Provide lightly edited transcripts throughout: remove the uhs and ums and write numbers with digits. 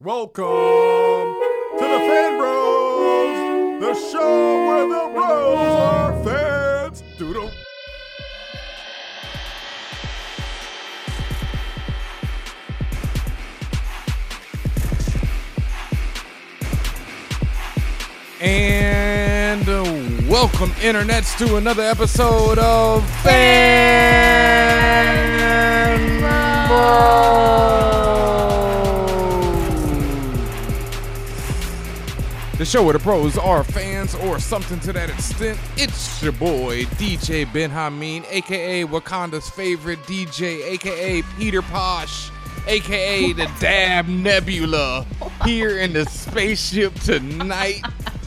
Welcome to the Fan Bros, the show where the bros are fans. Doodle. And welcome, internets, to another episode of Fan Bros. The show where the pros are fans or something to that extent. It's your boy, DJ Ben Hamine, a.k.a. Wakanda's favorite DJ, a.k.a. Peter Posh, a.k.a. the Dab Nebula, here in the spaceship tonight,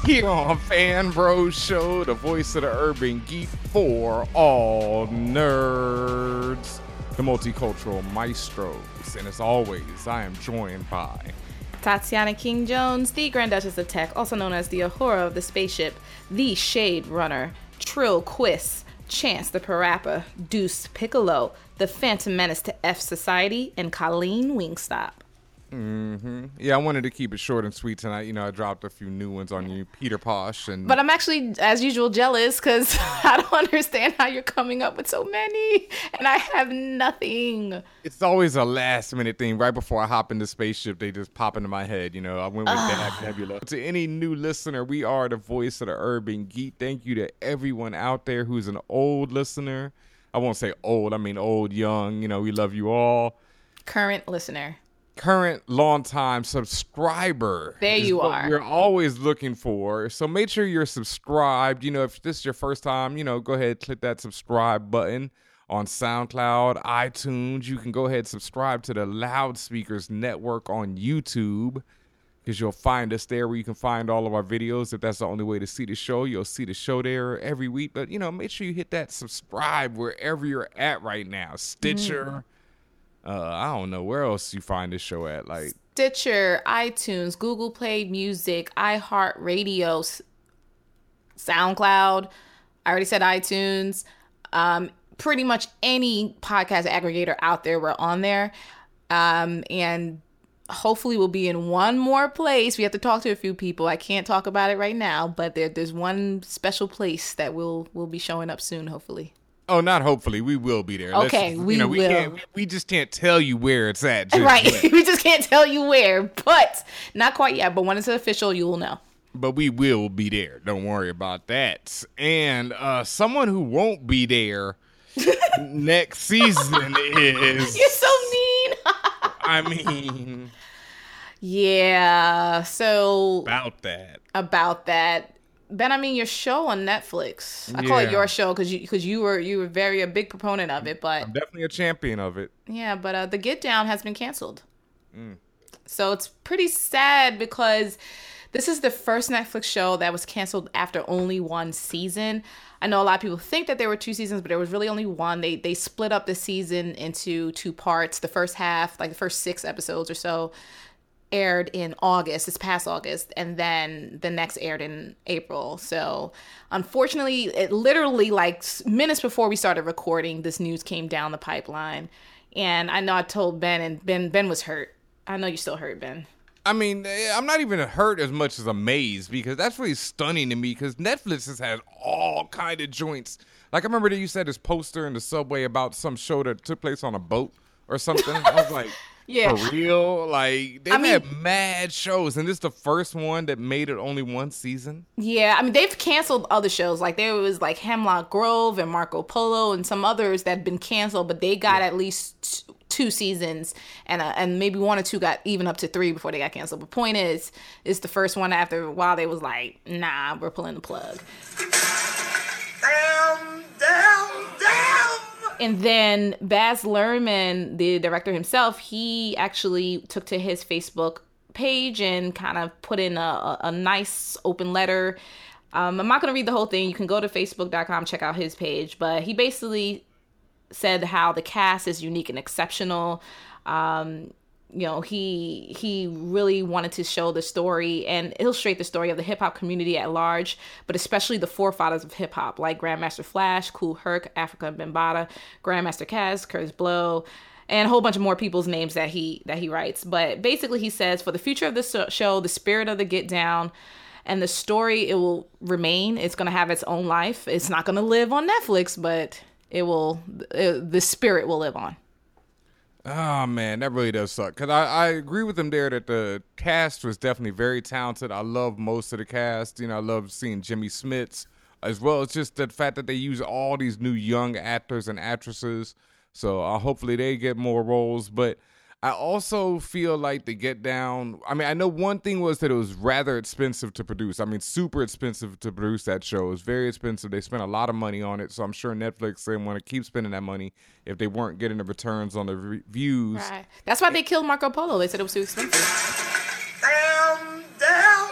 here on Fan Bros Show, the voice of the urban geek for all nerds, the multicultural maestros. And as always, I am joined by Tatiana King-Jones, the Grand Duchess of Tech, also known as the Uhura of the Spaceship, the Shade Runner, Trill Quiss, Chance the Parappa, Deuce Piccolo, the Phantom Menace to F Society, and Colleen Wingstop. Mm-hmm. Yeah, I wanted to keep it short and sweet tonight. You know, I dropped a few new ones on you, Peter Posh. But I'm actually, as usual, jealous because I don't understand how you're coming up with so many, and I have nothing. It's always a last-minute thing. Right before I hop into spaceship, they just pop into my head. You know, I went with that Nebula. To any new listener, we are the voice of the urban geek. Thank you to everyone out there who's an old listener. I won't say old. I mean old, young. You know, we love you all. Current listener. Current long-time subscriber. There you are. We're always looking for. So make sure you're subscribed. You know, if this is your first time, you know, go ahead, click that subscribe button on SoundCloud, iTunes. You can go ahead, subscribe to the Loudspeakers Network on YouTube because you'll find us there where you can find all of our videos. If that's the only way to see the show, you'll see the show there every week. But, you know, make sure you hit that subscribe wherever you're at right now. Stitcher. I don't know where else you find this show at, like Stitcher, iTunes, Google Play Music, iHeart Radio, SoundCloud. I already said iTunes. Pretty much any podcast aggregator out there, we're on there. And hopefully we'll be in one more place. We have to talk to a few people. I can't talk about it right now, but there's one special place that we'll be showing up soon, hopefully. Oh, not hopefully. We will be there. Okay, we will. We just can't tell you where it's at. Right. We just can't tell you where, but not quite yet. But when it's official, you will know. But we will be there. Don't worry about that. And someone who won't be there next season is... You're so mean. I mean... Yeah, so... About that. Ben, I mean, your show on Netflix. I call it your show because you were very a big proponent of it, but I'm definitely a champion of it. Yeah, but The Get Down has been canceled. So it's pretty sad because this is the first Netflix show that was canceled after only one season. I know a lot of people think that there were two seasons, but there was really only one. They split up the season into two parts. The first half, like the first 6 episodes or so, aired in August, this past August, and then the next aired in April. So unfortunately, it literally like minutes before we started recording, this news came down the pipeline. And I know I told Ben, and Ben was hurt. I know you're still hurt, Ben. I mean, I'm not even hurt as much as amazed because that's really stunning to me because Netflix has had all kind of joints. Like I remember that you said this poster in the subway about some show that took place on a boat or something. I was like... Yeah. For real? Like, they've had mad shows, and this is the first one that made it only one season? Yeah, I mean, they've canceled other shows. Like, there was, like, Hemlock Grove and Marco Polo and some others that had been canceled, but they got at least two seasons, and maybe one or two got even up to 3 before they got canceled. But point is, it's the first one after a while they was like, nah, we're pulling the plug. Down. And then Baz Luhrmann, the director himself, he actually took to his Facebook page and kind of put in a nice open letter. I'm not going to read the whole thing. You can go to facebook.com, check out his page. But he basically said how the cast is unique and exceptional. You know, he really wanted to show the story and illustrate the story of the hip-hop community at large, but especially the forefathers of hip-hop, like Grandmaster Flash, Kool Herc, Afrika Bambaataa, Grandmaster Caz, Curtis Blow, and a whole bunch of more people's names that he writes. But basically he says, for the future of this show, the spirit of the Get Down and the story, it will remain. It's going to have its own life. It's not going to live on Netflix, but it will. The spirit will live on. Oh, man, that really does suck. Because I agree with him there that the cast was definitely very talented. I love most of the cast. You know, I love seeing Jimmy Smits as well. It's just the fact that they use all these new young actors and actresses. So hopefully they get more roles. But I also feel like the Get Down, I mean, I know one thing was that it was rather expensive to produce. I mean, super expensive to produce that show. It was very expensive. They spent a lot of money on it. So I'm sure Netflix didn't want to keep spending that money if they weren't getting the returns on the views. Right. That's why they killed Marco Polo. They said it was too expensive. Down.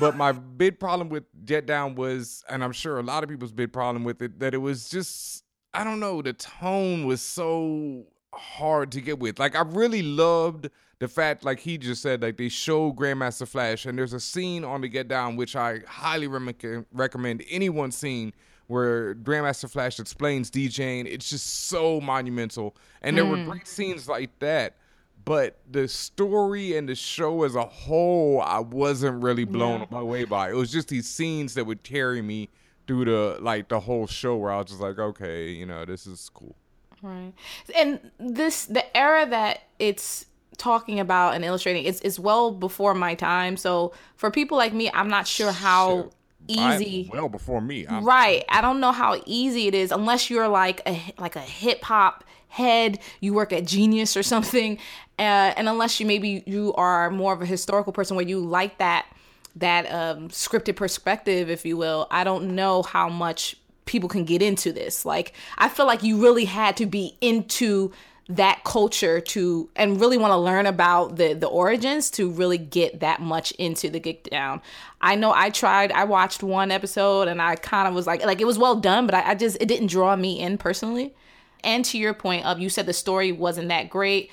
But my big problem with Get Down was, and I'm sure a lot of people's big problem with it, that it was just, I don't know, the tone was so hard to get with. Like, I really loved the fact, like he just said, like they show Grandmaster Flash, and there's a scene on The Get Down which I highly recommend anyone seeing, where Grandmaster Flash explains DJing. It's just so monumental, and there were great scenes like that, but the story and the show as a whole, I wasn't really blown away by. It was just these scenes that would carry me through the whole show, where I was just like, okay, you know, this is cool. Right. And the era that it's talking about and illustrating is well before my time. So for people like me, I'm not sure how easy. Well before me. Right. I don't know how easy it is, unless you're like a hip hop head, you work at Genius or something. And unless you maybe you are more of a historical person where you like that scripted perspective, if you will. I don't know how much people can get into this. Like, I feel like you really had to be into that culture and really want to learn about the origins to really get that much into the Get Down. I know I watched one episode and I kind of was like it was well done, but I just, it didn't draw me in personally. And to your point of, you said the story wasn't that great,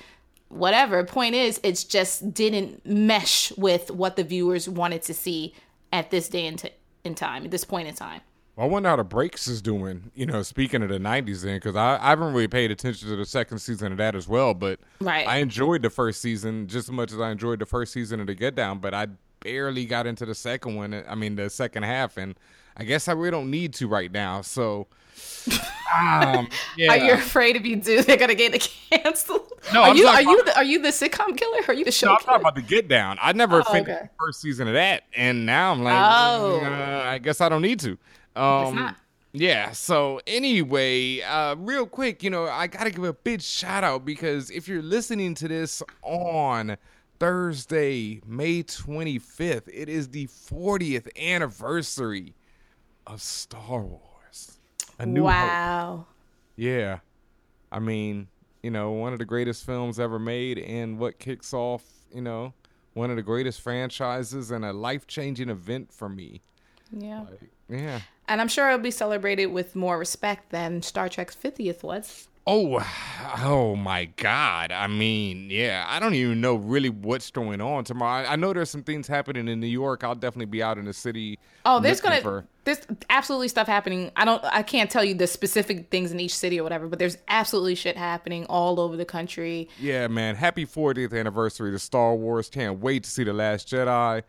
whatever. Point is, it just didn't mesh with what the viewers wanted to see at this day in time, at this point in time. I wonder how the breaks is doing, you know, speaking of the 90s then, because I haven't really paid attention to the second season of that as well, but right. I enjoyed the first season just as much as I enjoyed the first season of The Get Down, but I barely got into the second one, the second half, and I guess I really don't need to right now, so... Yeah. Are you afraid if you do, they're gonna get canceled? No, are you the sitcom killer? Or are you the show? No, I'm talking about The Get Down. I never finished the first season of that, and now I'm like, I guess I don't need to. It's not. Yeah. So anyway, real quick, you know, I gotta give a big shout out, because if you're listening to this on Thursday, May 25th, it is the 40th anniversary of Star Wars. A New Hope. Yeah. I mean, you know, one of the greatest films ever made, and what kicks off, you know, one of the greatest franchises and a life-changing event for me. Yeah. Yeah. And I'm sure it'll be celebrated with more respect than Star Trek's 50th was. Oh my God. I mean, yeah, I don't even know really what's going on tomorrow. I know there's some things happening in New York. I'll definitely be out in the city. Oh, there's absolutely stuff happening. I can't tell you the specific things in each city or whatever, but there's absolutely shit happening all over the country. Yeah, man. Happy 40th anniversary to Star Wars. Can't wait to see The Last Jedi.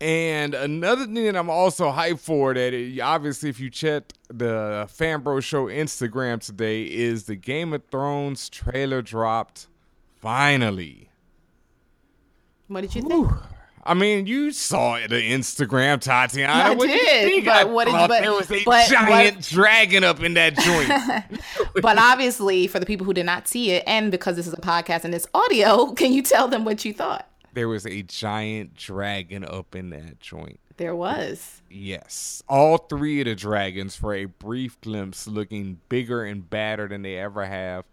And another thing that I'm also hyped for, that obviously if you checked the Fanbro Show Instagram today, is the Game of Thrones trailer dropped finally. What did you think? I mean, you saw the Instagram, Tatiana. There was a giant dragon up in that joint. But obviously, for the people who did not see it, and because this is a podcast and it's audio, can you tell them what you thought? There was a giant dragon up in that joint. There was. Yes. All three of the dragons, for a brief glimpse, looking bigger and badder than they ever have.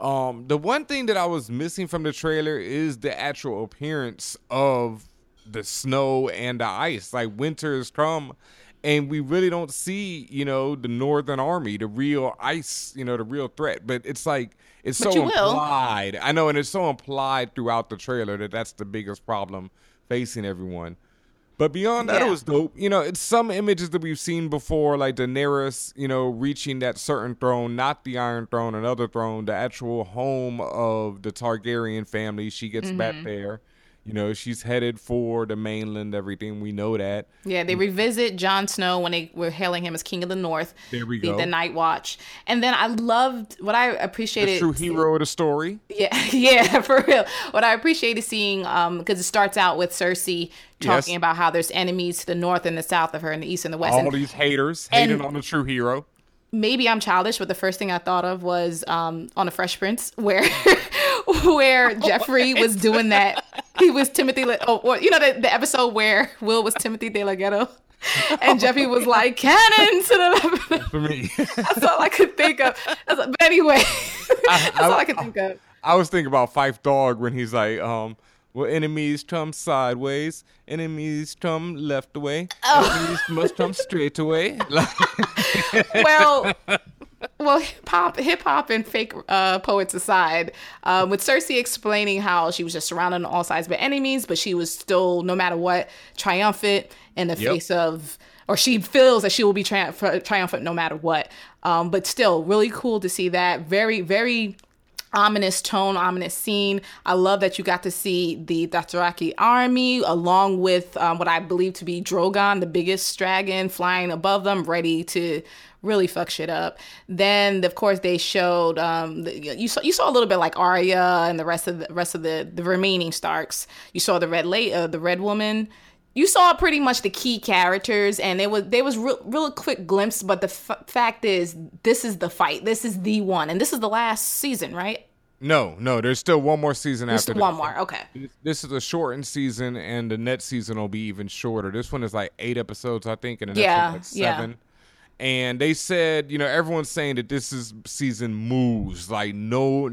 The one thing that I was missing from the trailer is the actual appearance of the snow and the ice. Like, winter has come, and we really don't see, you know, the Northern Army, the real ice, you know, the real threat. But it's like... It's so implied. I know, and it's so implied throughout the trailer that's the biggest problem facing everyone. But beyond that, it was dope. You know, it's some images that we've seen before, like Daenerys, you know, reaching that certain throne, not the Iron Throne, another throne, the actual home of the Targaryen family. She gets back there. You know, she's headed for the mainland, everything. We know that. Yeah, they revisit Jon Snow when they were hailing him as King of the North. There we go. The Night Watch. And then I loved, what I appreciated. The true hero of the story. Yeah, yeah, for real. What I appreciated seeing, because it starts out with Cersei talking about how there's enemies to the north and the south of her and the east and the west. All these haters hating on the true hero. Maybe I'm childish, but the first thing I thought of was on The Fresh Prince, where Jeffrey was doing that. He was Timothy, you know, the episode where Will was Timothy De La Ghetto, and Jeffrey was like, "Cannon to the left." For me, that's all I could think of. But anyway, that's all I could think of. I was thinking about Fife Dog when he's like, "Well, enemies come sideways, enemies come left away, enemies must come straight away." Well, hip hop and fake poets aside, with Cersei explaining how she was just surrounded on all sides by enemies, but she was still, no matter what, triumphant in the face of, or she feels that she will be triumphant no matter what. But still, really cool to see that. Very, very ominous tone, ominous scene. I love that you got to see the Dothraki army along with what I believe to be Drogon, the biggest dragon, flying above them, ready to really fuck shit up. Then, of course, they showed you saw a little bit like Arya and the rest of the remaining Starks. You saw the Red Woman. You saw pretty much the key characters, and there was real quick glimpse. But the fact is, this is the fight. This is the one, and this is the last season, right? No, there's still one more season after this. One more, okay. This is a shortened season, and the next season will be even shorter. This one is like 8 episodes, I think, and the next one is like 7. And they said, you know, everyone's saying that this is season moves like no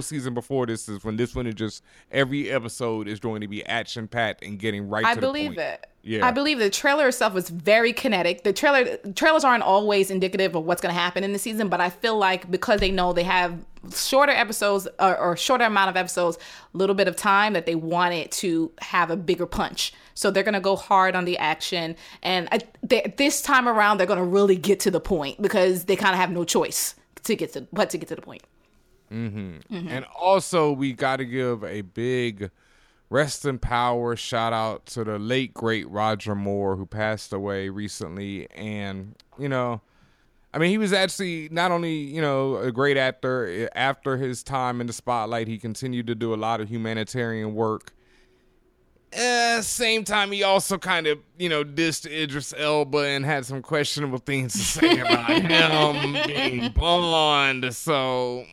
season before this is when this one is just every episode is going to be action packed and getting right to the point. I believe it. Yeah. I believe the trailer itself was very kinetic. The trailers aren't always indicative of what's going to happen in the season, but I feel like because they know they have shorter episodes or shorter amount of episodes, a little bit of time, that they wanted to have a bigger punch. So they're going to go hard on the action. And this time around, they're going to really get to the point because they kind of have no choice to get to the point. Mm-hmm. Mm-hmm. And also, we got to give a big rest in power shout out to the late, great Roger Moore, who passed away recently. And, you know, I mean, he was actually not only, you know, a great actor. After his time in the spotlight, he continued to do a lot of humanitarian work. Same time, he also kind of, you know, dissed Idris Elba and had some questionable things to say about him being Bond. So,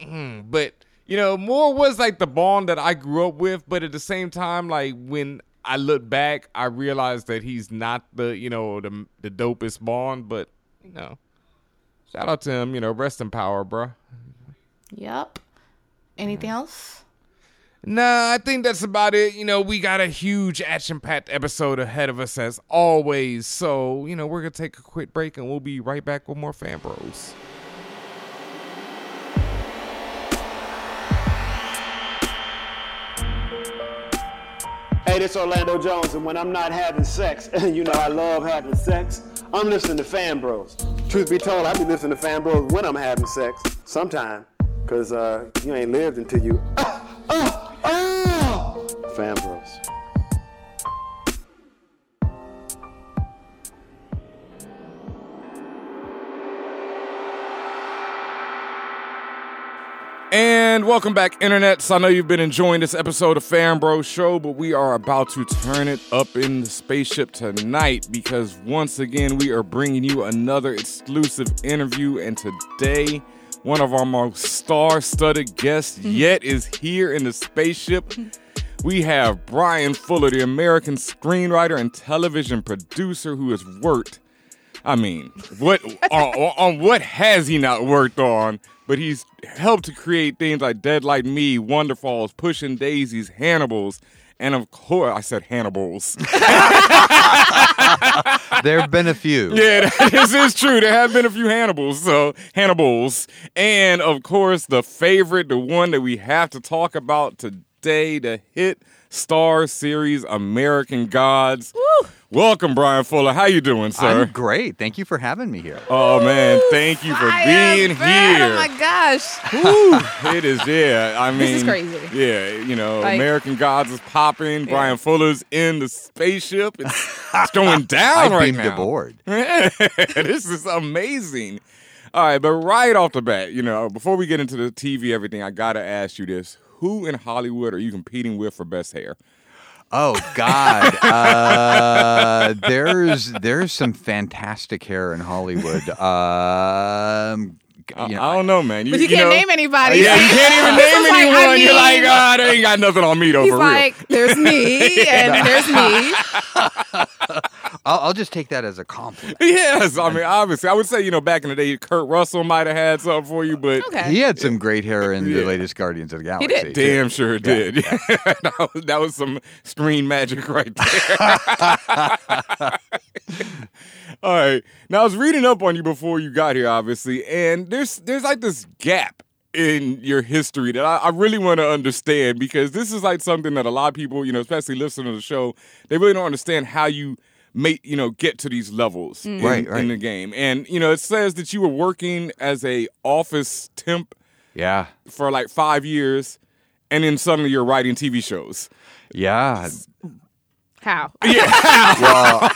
but, you know, Moore was like the Bond that I grew up with. But at the same time, like when I look back, I realize that he's not the, you know, the dopest Bond, but, you know. Shout out to him, you know, rest in power, bro. Yep. Anything else? Nah, I think that's about it. You know, we got a huge action-packed episode ahead of us as always. So, you know, we're going to take a quick break and we'll be right back with more Fan Bros. Hey, this is Orlando Jones, and when I'm not having sex, you know I love having sex, I'm listening to Fan Bros. Truth be told, I be listening to Fan Bros when I'm having sex, sometime, because you ain't lived until you... Fan Bros. And welcome back, Internets. I know you've been enjoying this episode of Fan Bros Show, but we are about to turn it up in the spaceship tonight because once again, we are bringing you another exclusive interview. And today, one of our most star-studded guests yet is here in the spaceship. We have Bryan Fuller, the American screenwriter and television producer who has worked, I mean, what on what has he not worked on? But he's helped to create things like Dead Like Me, Wonderfalls, Pushing Daisies, Hannibals, and of course, I said Hannibals. There have been a few. Yeah, this is true. There have been a few Hannibals. So, Hannibals. And of course, the favorite, the one that we have to talk about today, the hit star series American Gods. Woo! Welcome, Bryan Fuller. How you doing, sir? I'm great. Thank you for having me here. Oh, man. Thank you for being here. Oh, my gosh. Ooh, it is, yeah. I mean, this is crazy. Yeah, you know, like, American Gods is popping. Yeah. Bryan Fuller's in the spaceship. It's going down right now. I beamed aboard. Yeah, this is amazing. All right, but right off the bat, you know, before we get into the TV everything, I got to ask you this. Who in Hollywood are you competing with for best hair? Oh, God. There's some fantastic hair in Hollywood. You know, I don't know, man. But you can't name anybody. Yeah, you can't even name anyone. Like, I mean, you're like, oh, they ain't got nothing on me, though, for real. He's like, there's me, and there's me. I'll just take that as a compliment. Yes, I mean, obviously. I would say, you know, back in the day, Kurt Russell might have had something for you, but... Okay. He had some great hair in the latest Guardians of the Galaxy. He did. Damn sure did. Yeah. That was some screen magic right there. All right. Now, I was reading up on you before you got here, obviously, and there's like this gap in your history that I really want to understand, because this is like something that a lot of people, you know, especially listening to the show, they really don't understand how you get to these levels in the game. And, you know, it says that you were working as a office temp for like 5 years, and then suddenly you're writing TV shows. Yeah. How? Yeah. Well,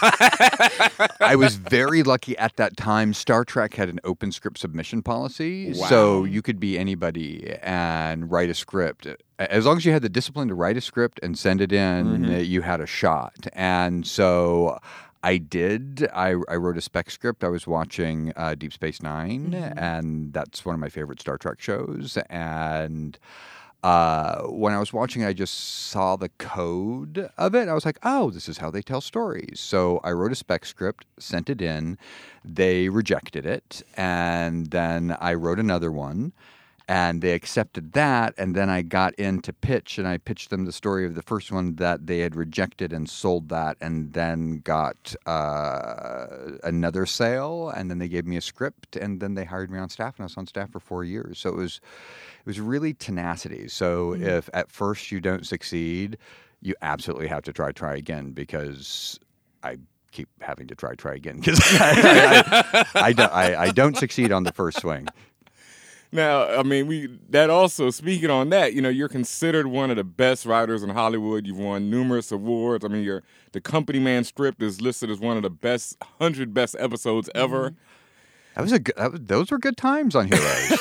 I was very lucky at that time. Star Trek had an open script submission policy. Wow. So you could be anybody and write a script. As long as you had the discipline to write a script and send it in, you had a shot. And so I did. I wrote a spec script. I was watching Deep Space Nine, and that's one of my favorite Star Trek shows. And... when I was watching, I just saw the code of it. I was like, oh, this is how they tell stories. So I wrote a spec script, sent it in. They rejected it. And then I wrote another one. And they accepted that. And then I got in to pitch. And I pitched them the story of the first one that they had rejected and sold that. And then got another sale. And then they gave me a script. And then they hired me on staff. And I was on staff for 4 years. So it was... It was really tenacity. So if at first you don't succeed, you absolutely have to try again, because I keep having to try again because I don't succeed on the first swing. Now, I mean, speaking on that, you know, you're considered one of the best writers in Hollywood. You've won numerous awards. I mean, the Company Man script is listed as one of the 100 best episodes ever. Those were good times on Heroes.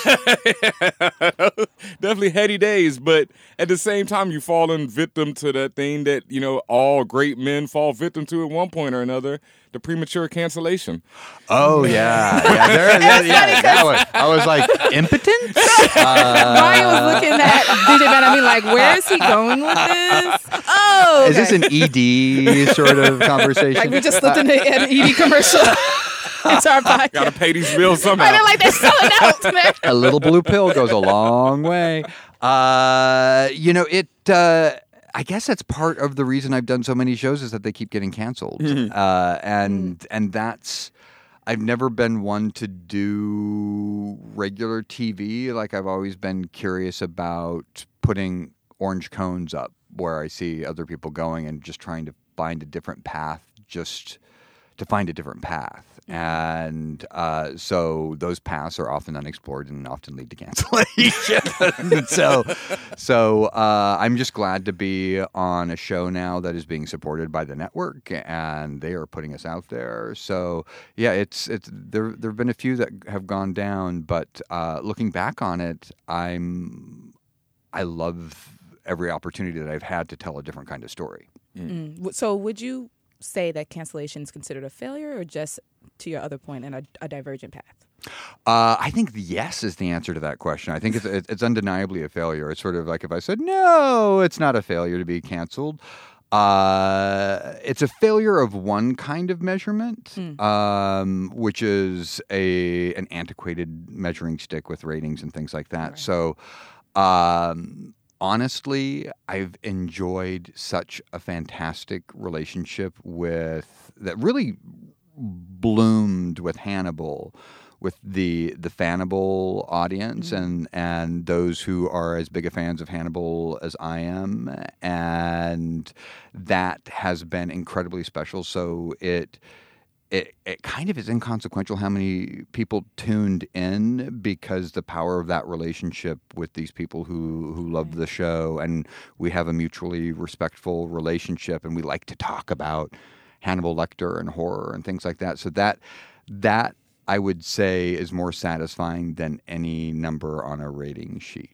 Definitely heady days, but at the same time, you've fallen victim to that thing that, you know, all great men fall victim to at one point or another, the premature cancellation. Oh, yeah. That one. I was like, impotence? Bryan was looking at DJ Ben. I mean, like, where is he going with this? Oh, okay. Is this an ED sort of conversation? Like, we just slipped into an ED commercial. It's our podcast. Gotta pay these bills somehow. I don't like that selling out, man. A little blue pill goes a long way. I guess that's part of the reason I've done so many shows, is that they keep getting canceled. And that's... I've never been one to do regular TV. Like, I've always been curious about putting orange cones up where I see other people going and just trying to find a different path And so those paths are often unexplored and often lead to cancellation. So I'm just glad to be on a show now that is being supported by the network, and they are putting us out there. So yeah, it's there have been a few that have gone down, but looking back on it, I love every opportunity that I've had to tell a different kind of story. So would you say that cancellation is considered a failure, or just, to your other point, in a divergent path? I think yes is the answer to that question. I think it's undeniably a failure. It's sort of like if I said, no, it's not a failure to be canceled. It's a failure of one kind of measurement, which is an antiquated measuring stick with ratings and things like that. Right. So... honestly, I've enjoyed such a fantastic relationship that really bloomed with Hannibal, with the Fannibal audience and those who are as big a fans of Hannibal as I am. And that has been incredibly special. So it kind of is inconsequential how many people tuned in, because the power of that relationship with these people who love the show, and we have a mutually respectful relationship, and we like to talk about Hannibal Lecter and horror and things like that. So that I would say is more satisfying than any number on a rating sheet.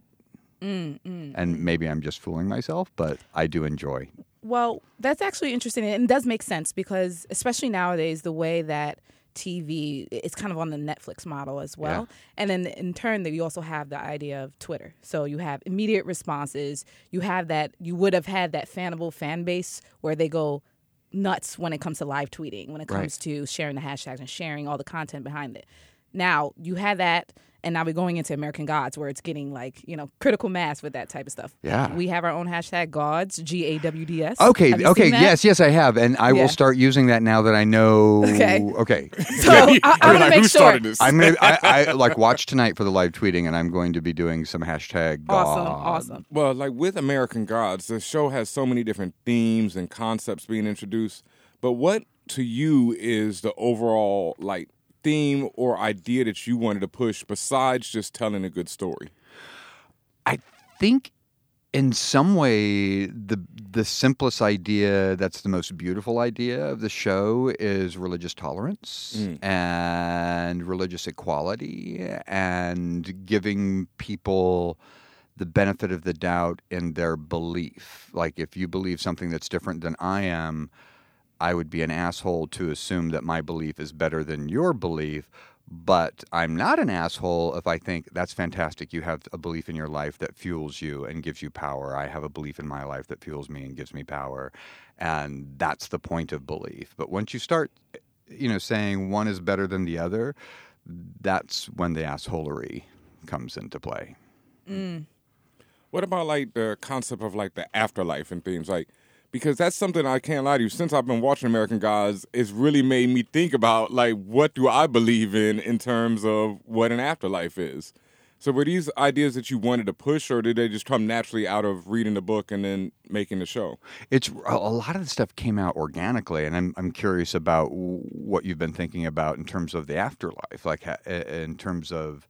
And maybe I'm just fooling myself, but I do enjoy. Well, that's actually interesting, and it does make sense, because especially nowadays, the way that TV, it's kind of on the Netflix model as well. Yeah. And then in turn, you also have the idea of Twitter. So you have immediate responses. You have that, you would have had that Fannibal fan base where they go nuts when it comes to live tweeting, when it comes to sharing the hashtags and sharing all the content behind it. Now, you have that, and now we're going into American Gods, where it's getting, like, you know, critical mass with that type of stuff. Yeah. We have our own hashtag, Gods, GAWDS. Okay, yes, I have. And I will start using that now that I know. Okay. So I want to make sure. I'm going to, I like, watch tonight for the live tweeting, and I'm going to be doing some hashtag Gods. Awesome. Well, like, with American Gods, the show has so many different themes and concepts being introduced. But what, to you, is the overall, like, theme or idea that you wanted to push besides just telling a good story? I think in some way the simplest idea that's the most beautiful idea of the show is religious tolerance and religious equality, and giving people the benefit of the doubt in their belief. Like, if you believe something that's different than I am, I would be an asshole to assume that my belief is better than your belief, but I'm not an asshole if I think that's fantastic. You have a belief in your life that fuels you and gives you power. I have a belief in my life that fuels me and gives me power, and that's the point of belief. But once you start, you know, saying one is better than the other, that's when the assholery comes into play. Mm. What about, like, the concept of, like, the afterlife and things like? Because that's something I can't lie to you. Since I've been watching American Gods, it's really made me think about, like, what do I believe in terms of what an afterlife is? So were these ideas that you wanted to push, or did they just come naturally out of reading the book and then making the show? It's a lot of the stuff came out organically, and I'm curious about what you've been thinking about in terms of the afterlife, like in terms of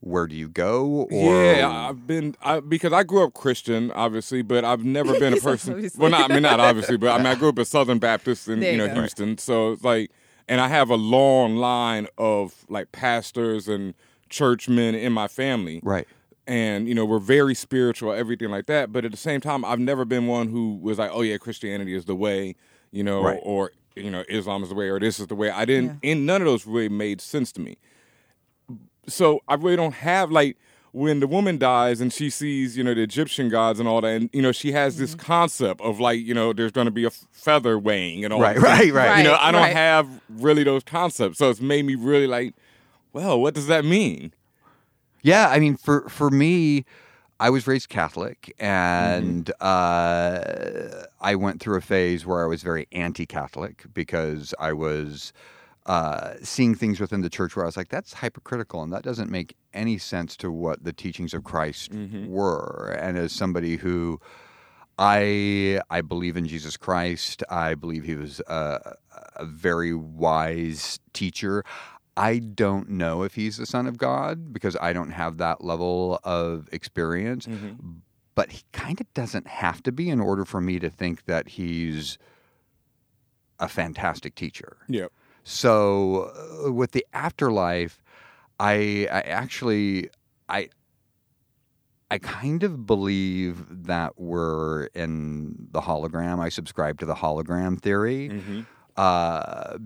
where do you go? Or... Yeah, I've been because I grew up Christian, obviously, but I've never been a person. Obviously. Well, not obviously, but I mean, I grew up a Southern Baptist in Houston. Right. So it's like, and I have a long line of, like, pastors and churchmen in my family, right? And, you know, we're very spiritual, everything like that. But at the same time, I've never been one who was like, oh yeah, Christianity is the way, you know, or you know, Islam is the way, or this is the way. I didn't, and none of those really made sense to me. So I really don't have, like, when the woman dies and she sees, you know, the Egyptian gods and all that, and, you know, she has this concept of, like, you know, there's going to be a feather weighing and all that. Right. You know, I don't have really those concepts. So it's made me really like, well, what does that mean? Yeah, I mean, for me, I was raised Catholic, and I went through a phase where I was very anti-Catholic because I was... seeing things within the church where I was like, that's hypercritical, and that doesn't make any sense to what the teachings of Christ were. And as somebody who, I believe in Jesus Christ, I believe he was a very wise teacher. I don't know if he's the Son of God because I don't have that level of experience, but he kind of doesn't have to be in order for me to think that he's a fantastic teacher. Yep. So with the afterlife, I kind of believe that we're in the hologram. I subscribe to the hologram theory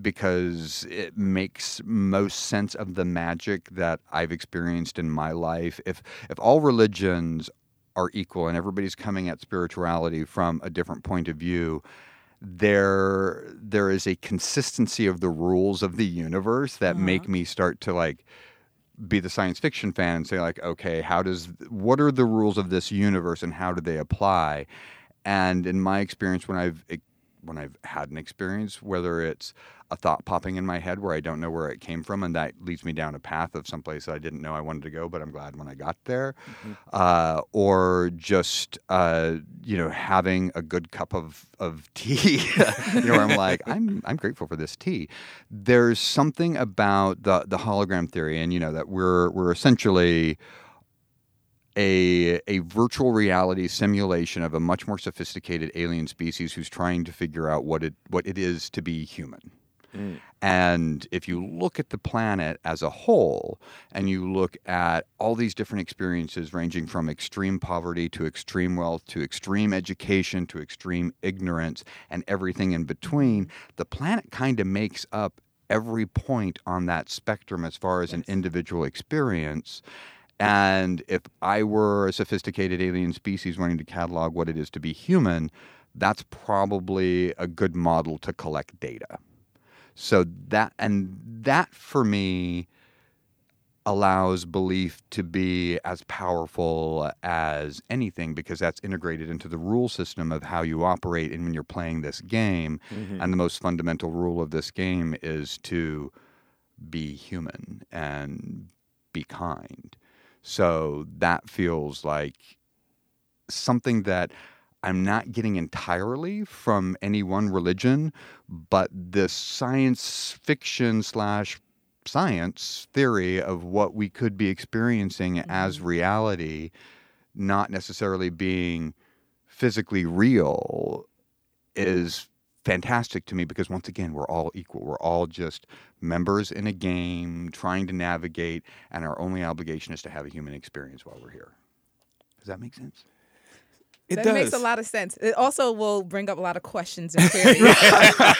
because it makes most sense of the magic that I've experienced in my life. If all religions are equal and everybody's coming at spirituality from a different point of view, there is a consistency of the rules of the universe that make me start to, like, be the science fiction fan and say, like, okay, what are the rules of this universe and how do they apply? And in my experience, when I've when I've had an experience, whether it's a thought popping in my head where I don't know where it came from, and that leads me down a path of someplace that I didn't know I wanted to go, but I'm glad when I got there, or just having a good cup of tea, where I'm like, I'm grateful for this tea. There's something about the hologram theory, and that we're essentially a virtual reality simulation of a much more sophisticated alien species who's trying to figure out what it is to be human. Mm. And if you look at the planet as a whole, and you look at all these different experiences ranging from extreme poverty to extreme wealth to extreme education to extreme ignorance and everything in between, the planet kind of makes up every point on that spectrum as far as an individual experience. And if I were a sophisticated alien species wanting to catalog what it is to be human, that's probably a good model to collect data. So that for me allows belief to be as powerful as anything, because that's integrated into the rule system of how you operate and when you're playing this game. Mm-hmm. And the most fundamental rule of this game is to be human and be kind. So that feels like something that I'm not getting entirely from any one religion, but this science fiction / science theory of what we could be experiencing as reality, not necessarily being physically real, is fantastic to me, because once again, we're all equal. We're all just members in a game trying to navigate, and our only obligation is to have a human experience while we're here. Does that make sense? It makes a lot of sense. It also will bring up a lot of questions and queries,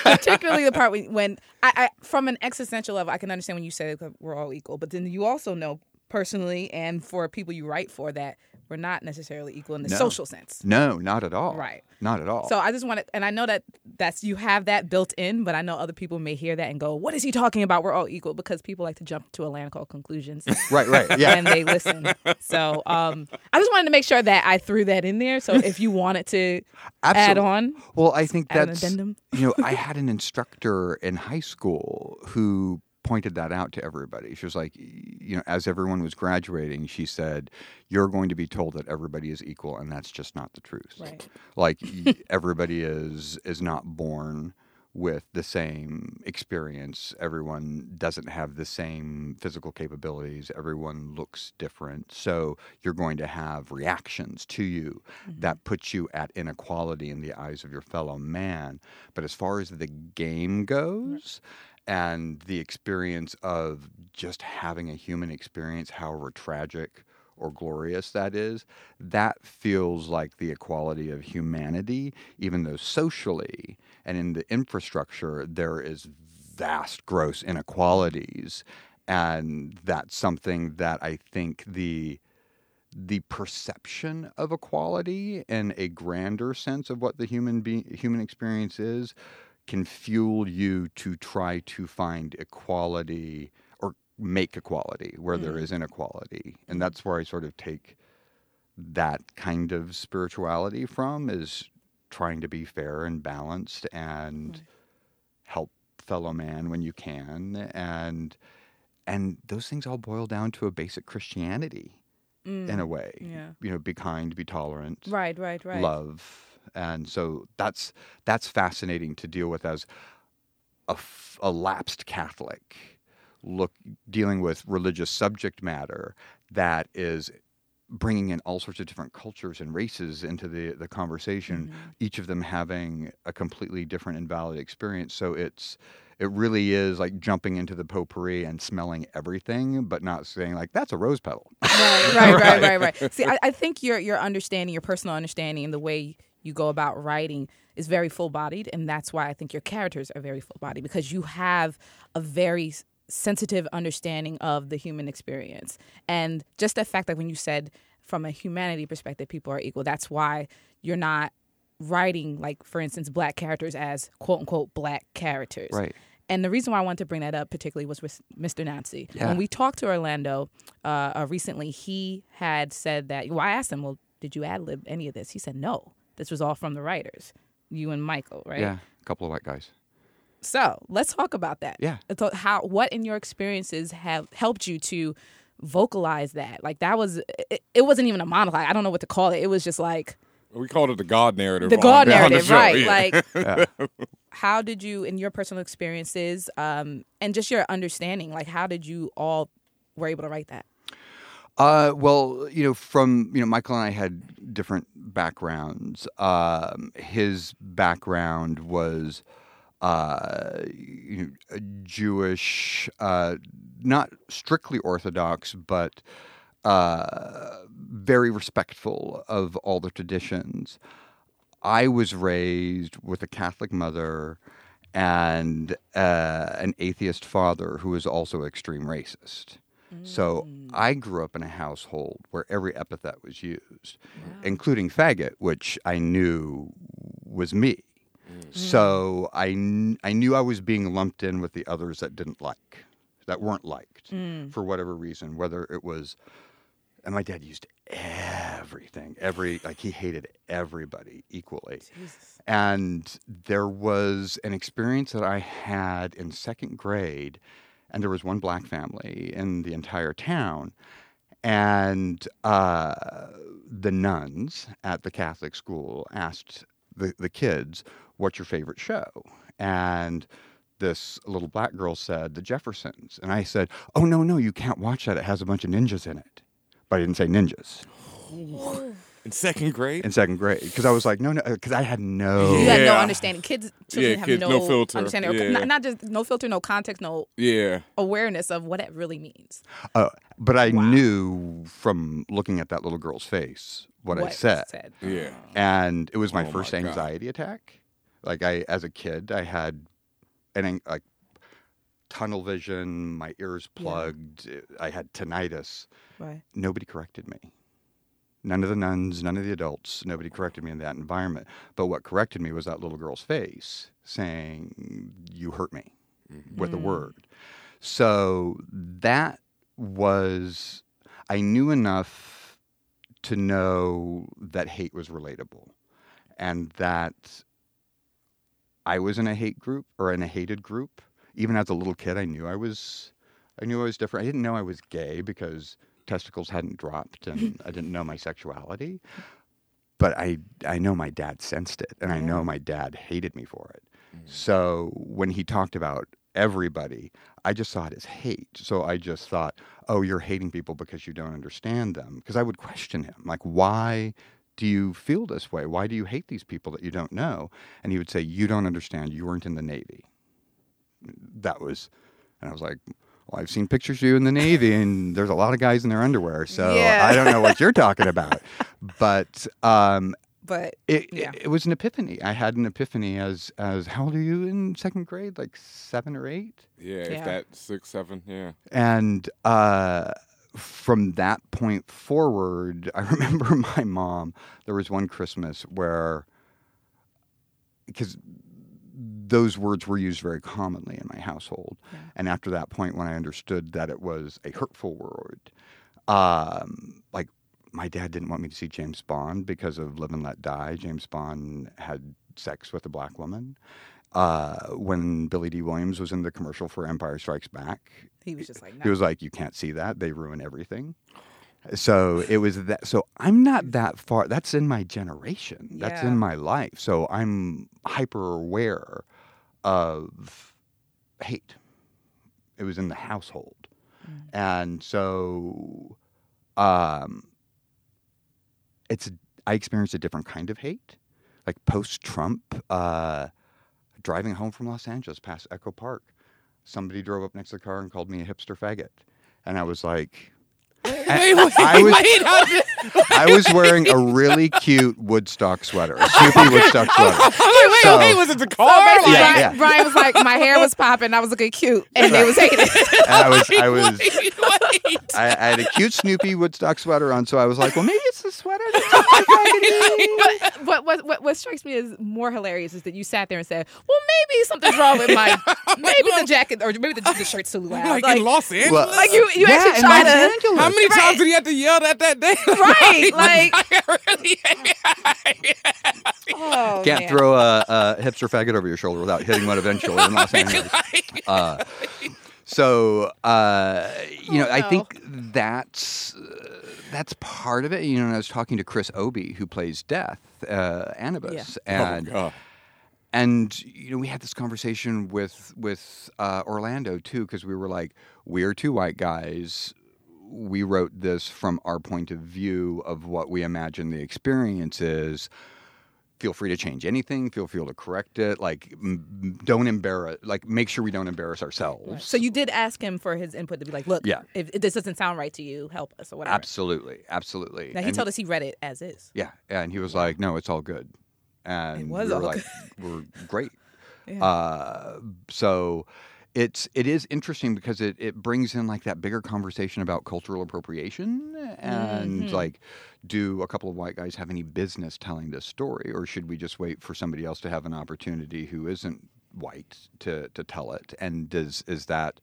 particularly the part when I from an existential level, I can understand when you say that we're all equal, but then you also know personally and for people you write for that we're not necessarily equal in the social sense. No, not at all. Right. Not at all. So I just want to, and I know that you have that built in, but I know other people may hear that and go, what is he talking about? We're all equal, because people like to jump to a land called conclusions. Right, yeah. And they listen. So I just wanted to make sure that I threw that in there. So if you wanted to add on. Well, I think that's, I had an instructor in high school who pointed that out to everybody. She was like, as everyone was graduating, she said, you're going to be told that everybody is equal, and that's just not the truth. Right. Like, everybody is not born with the same experience. Everyone doesn't have the same physical capabilities. Everyone looks different. So you're going to have reactions to you that puts you at inequality in the eyes of your fellow man. But as far as the game goes, and the experience of just having a human experience, however tragic or glorious that is, that feels like the equality of humanity, even though socially and in the infrastructure, there is vast, gross inequalities. And that's something that I think the perception of equality in a grander sense of what the human experience is can fuel you to try to find equality or make equality where there is inequality. And that's where I sort of take that kind of spirituality from, is trying to be fair and balanced and help fellow man when you can. And those things all boil down to a basic Christianity in a way. Yeah. Be kind, be tolerant. Right. Love. And so that's fascinating to deal with as a lapsed Catholic, dealing with religious subject matter that is bringing in all sorts of different cultures and races into the conversation, each of them having a completely different and valid experience. So it really is like jumping into the potpourri and smelling everything, but not saying like, that's a rose petal. Right. See, I think your understanding, your personal understanding and the way you go about writing is very full-bodied, and that's why I think your characters are very full-bodied, because you have a very sensitive understanding of the human experience. And just the fact that when you said from a humanity perspective people are equal, that's why you're not writing, like, for instance, black characters as quote-unquote black characters. Right. And the reason why I wanted to bring that up particularly was with Mr. Nancy. Yeah. When we talked to Orlando recently, he had said that, well, I asked him, well, did you ad-lib any of this? He said no. This was all from the writers, you and Michael, right? Yeah. a couple of white guys. So let's talk about that. Yeah. How? What in your experiences have helped you to vocalize that? Like that was, it wasn't even a monologue. I don't know what to call it. It was just like. We called it the God narrative. The God narrative, right. Yeah. Like, how did you, in your personal experiences, and just your understanding, like how did you all were able to write that? Well, Michael and I had different backgrounds. His background was... Jewish, not strictly Orthodox, but very respectful of all the traditions. I was raised with a Catholic mother and an atheist father who was also extreme racist. Mm. So I grew up in a household where every epithet was used, including faggot, which I knew was me. So I knew I was being lumped in with the others that weren't liked for whatever reason, whether it was, and my dad used everything, he hated everybody equally. Jesus. And there was an experience that I had in second grade, and there was one black family in the entire town, and the nuns at the Catholic school asked the kids, what's your favorite show? And this little black girl said, The Jeffersons. And I said, oh, no, you can't watch that. It has a bunch of ninjas in it. But I didn't say ninjas. Oh. In second grade? In second grade. Because I was like, no, because I had no... You had no understanding. Kids have no filter. Understanding. Yeah. Not just no filter, no context, no awareness of what it really means. But I knew from looking at that little girl's face what I said. Yeah. And it was my first anxiety attack. Like as a kid, I had tunnel vision, my ears plugged, I had tinnitus. Right. Nobody corrected me. None of the nuns, none of the adults, nobody corrected me in that environment. But what corrected me was that little girl's face saying, you hurt me with a word. So that was, I knew enough to know that hate was relatable and that I was in a hate group or in a hated group. Even as a little kid, I knew I was different. I didn't know I was gay because... testicles hadn't dropped, and I didn't know my sexuality, but I know my dad sensed it, and I know my dad hated me for it. Mm. So when he talked about everybody, I just saw it as hate. So I just thought, oh, you're hating people because you don't understand them. Because I would question him, like, why do you feel this way? Why do you hate these people that you don't know? And he would say, you don't understand. You weren't in the Navy. And I was like... I've seen pictures of you in the Navy, and there's a lot of guys in their underwear, so I don't know what you're talking about. But it was an epiphany. I had an epiphany as how old are you in second grade? Like 7 or 8? Yeah, if that 6, 7, And from that point forward, I remember my mom, there was one Christmas where, because... those words were used very commonly in my household. Yeah. And after that point, when I understood that it was a hurtful word, like my dad didn't want me to see James Bond because of Live and Let Die. James Bond had sex with a black woman. When Billy D. Williams was in the commercial for Empire Strikes Back, he was just like, no. He was like, you can't see that. They ruin everything. So it was that. So I'm not that far. That's in my generation. That's in my life. So I'm hyper aware of hate. It was in the household. Mm. And so I experienced a different kind of hate. Like post-Trump, driving home from Los Angeles past Echo Park, somebody drove up next to the car and called me a hipster faggot. And I was like... I was wearing a really cute Woodstock sweater, a soupy Woodstock sweater. Wait, was it the car? So Bryan was like, my hair was popping, I was looking cute, and they was hating it. And I had a cute Snoopy Woodstock sweater on, so I was like, well, maybe it's the sweater. What strikes me as more hilarious is that you sat there and said, well, maybe something's wrong with the jacket, or maybe the shirt's too loud. Like in Los Angeles? Like you actually tried to... How many times did you have to yell that day? Right. Right. Oh, can't throw a hipster faggot over your shoulder without hitting one eventually in Los Angeles. So, I think that's part of it. You know, and I was talking to Chris Obie, who plays Death, Anubis, and you know, we had this conversation with Orlando too, because we were like, we're two white guys. We wrote this from our point of view of what we imagine the experience is. Feel free to change anything. Feel free to correct it. Don't embarrass. Make sure we don't embarrass ourselves. Right. So you did ask him for his input to be like, look, if this doesn't sound right to you, help us or whatever. Absolutely. Now he told us he read it as is. Yeah, and he was like, no, it's all good. And we're great. Yeah. So it is interesting because it brings in that bigger conversation about cultural appropriation and do a couple of white guys have any business telling this story, or should we just wait for somebody else to have an opportunity who isn't white to tell it? And is that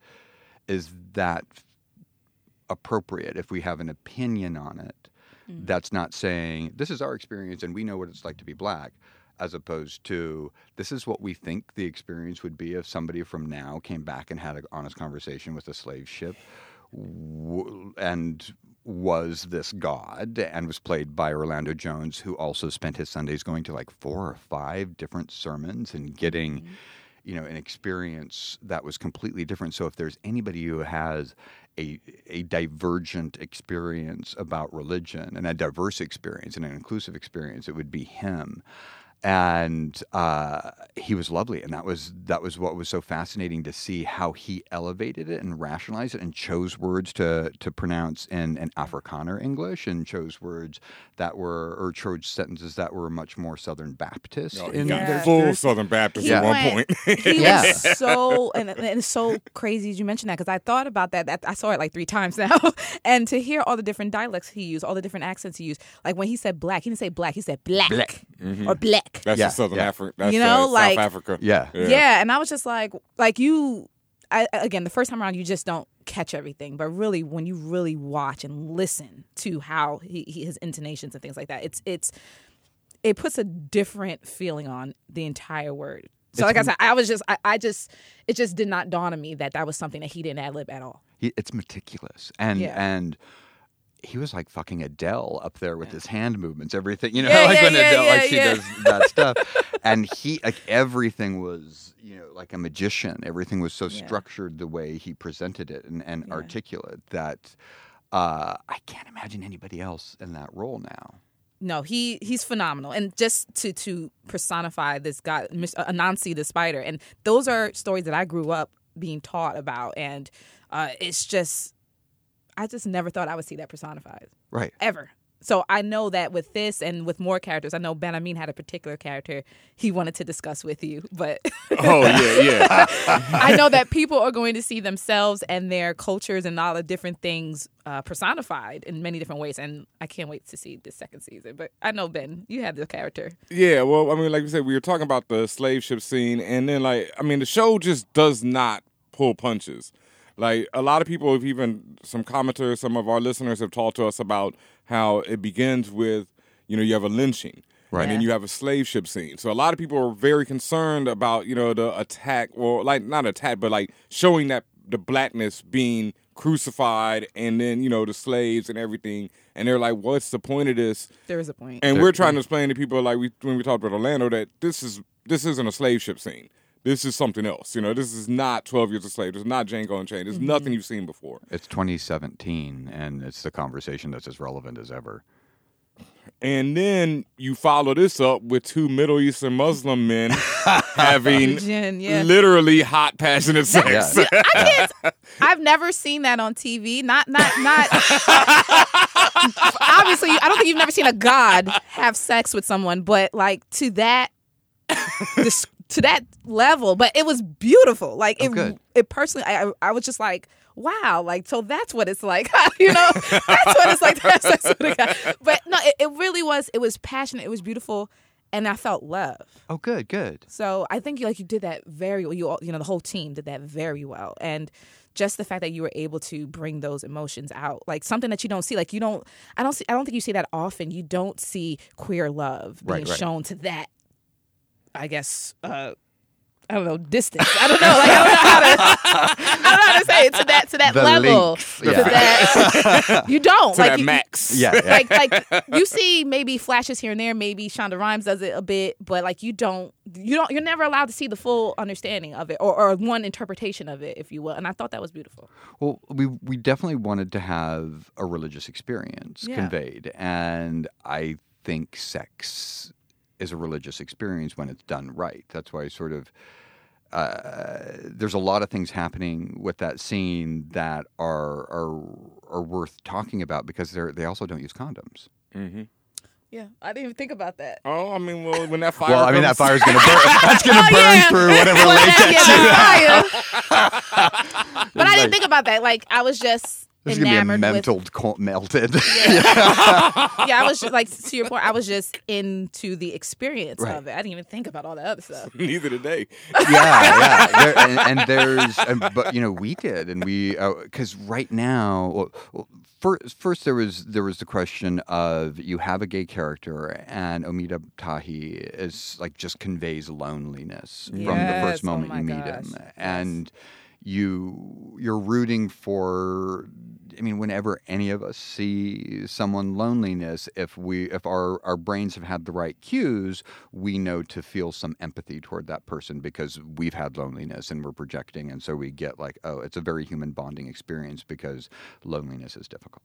appropriate if we have an opinion on it? Mm. That's not saying this is our experience and we know what it's like to be black, as opposed to this is what we think the experience would be if somebody from now came back and had an honest conversation with a slave ship and was this god and was played by Orlando Jones, who also spent his Sundays going to 4 or 5 different sermons and getting an experience that was completely different. So if there's anybody who has a divergent experience about religion and a diverse experience and an inclusive experience, it would be him. And he was lovely, and that was what was so fascinating to see how he elevated it and rationalized it and chose words to pronounce in Afrikaner English and chose words that were or chose sentences that were much more Southern Baptist. Oh, full Southern Baptist at one point. He was so and it's so crazy as you mentioned that, because I thought about that. I saw it 3 times now, and to hear all the different dialects he used, all the different accents he used. When he said black, he didn't say black, he said black. Mm-hmm. Or black. That's just Southern Africa. That's South Africa. Yeah. And I was just again, the first time around, you just don't catch everything. But really, when you really watch and listen to how his intonations and things like that, it puts a different feeling on the entire word. So, I said, I was just, it just did not dawn on me that was something that he didn't ad-lib at all. It's meticulous, and he was like fucking Adele up there with his hand movements, everything, Adele she does that stuff. And he, everything was, a magician. Everything was so structured the way he presented it and articulate that I can't imagine anybody else in that role now. No, he's phenomenal. And just to personify this guy, Anansi the Spider. And those are stories that I grew up being taught about. And it's just... I just never thought I would see that personified. Right. Ever. So I know that with this and with more characters, I know Ben Hamine had a particular character he wanted to discuss with you, but... Oh, yeah. I know that people are going to see themselves and their cultures and all the different things personified in many different ways, and I can't wait to see this second season. But I know, Ben, you had the character. Yeah, well, I mean, like we said, we were talking about the slave ship scene, and then, the show just does not pull punches. A lot of people have even, some commenters, some of our listeners have talked to us about how it begins with, you have a lynching. Right. And then you have a slave ship scene. So a lot of people are very concerned about, the attack, or not attack, but showing that the blackness being crucified and then, the slaves and everything. And they're like, what's the point of this? There is a point. And we're trying to explain to people, when we talked about Orlando, that this isn't a slave ship scene. This is something else. This is not 12 Years a Slave. This is not Django Unchained. It's nothing you've seen before. It's 2017, and it's the conversation that's as relevant as ever. And then you follow this up with 2 Middle Eastern Muslim men having literally hot, passionate sex. Yeah. I've never seen that on TV. Not. Obviously, I don't think you've never seen a god have sex with someone, but to that description. To that level, but it was beautiful. It personally, I was just like, wow. So that's what it's like, that's what it's like. But no, it really was. It was passionate. It was beautiful, And I felt love. Oh, good, good. So I think you did that very well. You know, the whole team did that very well. And just the fact that you were able to bring those emotions out, like something that you don't see, like you don't. I don't think you see that often. You don't see queer love being shown to that. I guess. I don't know, distance. I don't know. I don't know how to say it to that the level. Links. Yeah. To that, you don't. To like that max. Yeah. Like you see maybe flashes here and there, maybe Shonda Rhimes does it a bit, but like you don't you're never allowed to see the full understanding of it or one interpretation of it, if you will. And I thought that was beautiful. Well, we definitely wanted to have a religious experience conveyed. And I think sex is a religious experience when it's done right. That's why I sort of there's a lot of things happening with that scene that are worth talking about because they also don't use condoms. Mm-hmm. Yeah, I didn't even think about that. Oh, I mean, well, when that fire that fire's going to burn. That's going to burn through whatever latex. But I didn't think about that. Like, I was just... This is going to be a mental melted. Yeah, I was just, like, to your point, I was just into the experience of it. I didn't even think about all the other stuff. Neither did they. Yeah. But, you know, we did. And we, because right now, first there was the question of you have a gay character and Omida Tahi is, like, just conveys loneliness from the first moment you meet him. And... You're rooting for, I mean, whenever any of us see someone loneliness, if our brains have had the right cues, we know to feel some empathy toward that person because we've had loneliness and we're projecting. And so we get like, oh, it's a very human bonding experience because loneliness is difficult.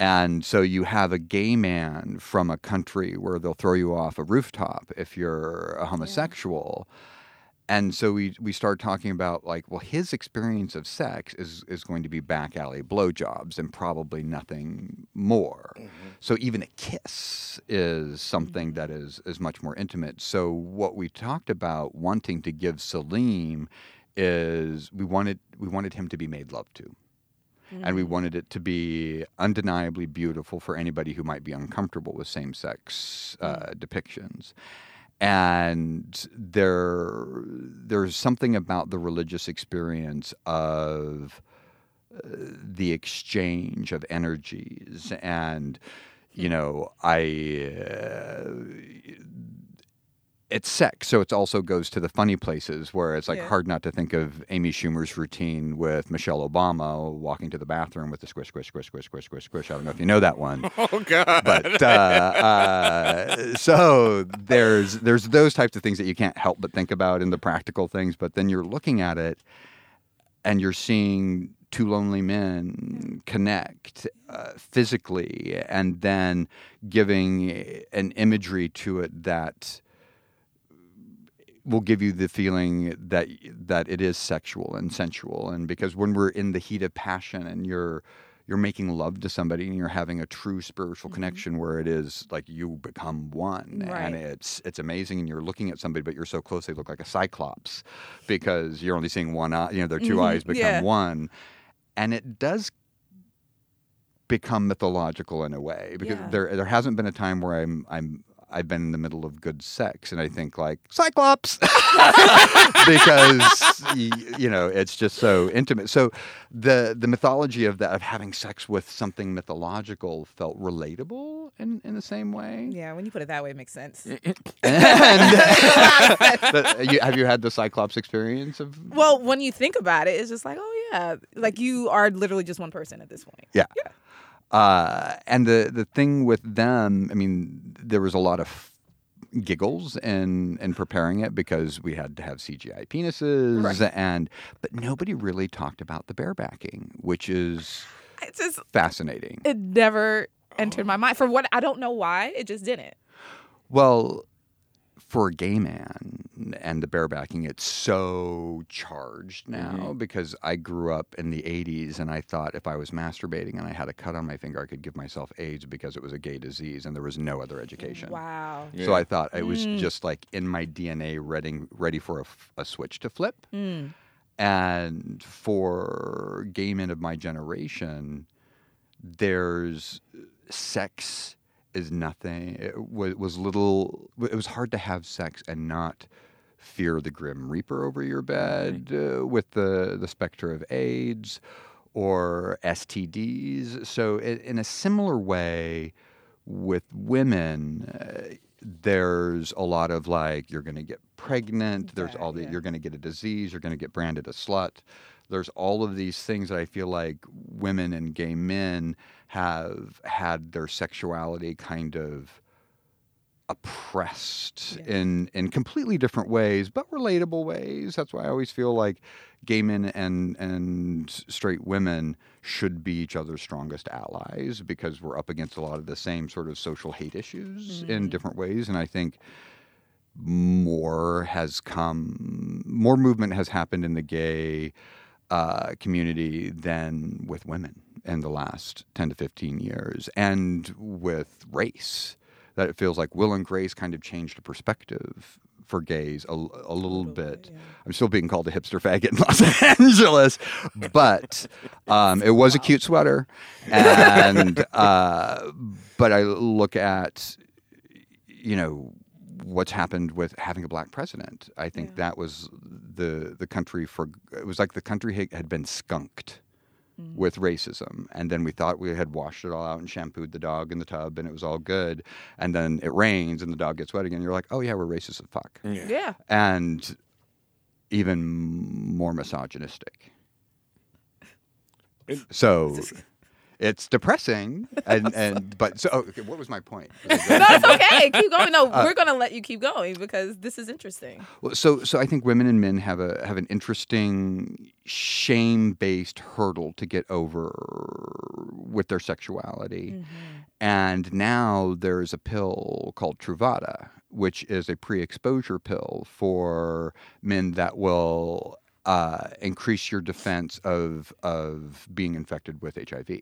And so you have a gay man from a country where they'll throw you off a rooftop if you're a homosexual. Yeah. And so we started talking about, like, well, his experience of sex is going to be back alley blowjobs and probably nothing more. Mm-hmm. So even a kiss is something that is much more intimate. So what we talked about wanting to give Salim is we wanted him to be made love to. Mm-hmm. And we wanted it to be undeniably beautiful for anybody who might be uncomfortable with same-sex depictions. And there's something about the religious experience of the exchange of energies, and you know, it's sex, so it also goes to the funny places where it's like hard not to think of Amy Schumer's routine with Michelle Obama walking to the bathroom with the squish, squish, squish, squish, squish, squish, squish. I don't know if you know that one. Oh God! But so there's those types of things that you can't help but think about in the practical things. But then you're looking at it, and you're seeing two lonely men connect physically, and then giving an imagery to it that will give you the feeling that it is sexual and sensual. And because when we're in the heat of passion and you're making love to somebody and you're having a true spiritual connection where it is like you become one and it's amazing, and you're looking at somebody but you're so close they look like a cyclops because you're only seeing one eye, you know, their two eyes become one. And it does become mythological in a way because there hasn't been a time where I've been in the middle of good sex, and I think, like, Cyclops! Because, you know, it's just so intimate. So the mythology of that, of having sex with something mythological, felt relatable in the same way. Yeah, when you put it that way, it makes sense. Have you had the Cyclops experience? Well, when you think about it, it's just like, oh, yeah. Like, you are literally just one person at this point. Yeah. Yeah. And the thing with them, I mean, there was a lot of giggles in preparing it because we had to have CGI penises, but nobody really talked about the barebacking, which is fascinating. It never entered my mind. I don't know why, it just didn't. Well, for a gay man and the barebacking, it's so charged now because I grew up in the 80s and I thought if I was masturbating and I had a cut on my finger, I could give myself AIDS because it was a gay disease and there was no other education. Wow. Yeah. So I thought it was just like in my DNA ready for a switch to flip. Mm. And for gay men of my generation, there's sex is nothing. It was hard to have sex and not fear the Grim Reaper over your bed, with the specter of AIDS or STDs. So in a similar way with women, there's a lot of like, you're going to get pregnant. There's all the, you're going to get a disease. You're going to get branded a slut. There's all of these things that I feel like women and gay men have had their sexuality kind of oppressed in completely different ways, but relatable ways. That's why I always feel like gay men and straight women should be each other's strongest allies, because we're up against a lot of the same sort of social hate issues in different ways. And I think more movement has happened in the gay community than with women in the last 10 to 15 years, and with race. That it feels like Will and Grace kind of changed the perspective for gays a little bit. Yeah. I'm still being called a hipster faggot in Los Angeles, but it was a cute sweater. And but I look at, you know, what's happened with having a black president. I think that was the country it was like the country had been skunked with racism. And then we thought we had washed it all out and shampooed the dog in the tub and it was all good. And then it rains and the dog gets wet again. You're like, oh yeah, we're racist as fuck. Yeah. And even more misogynistic. So it's depressing. Okay, what was my point? No, it's okay. Keep going. No, we're going to let you keep going because this is interesting. Well, so I think women and men have an interesting shame-based hurdle to get over with their sexuality. Mm-hmm. And now there's a pill called Truvada, which is a pre-exposure pill for men that will increase your defense of being infected with HIV.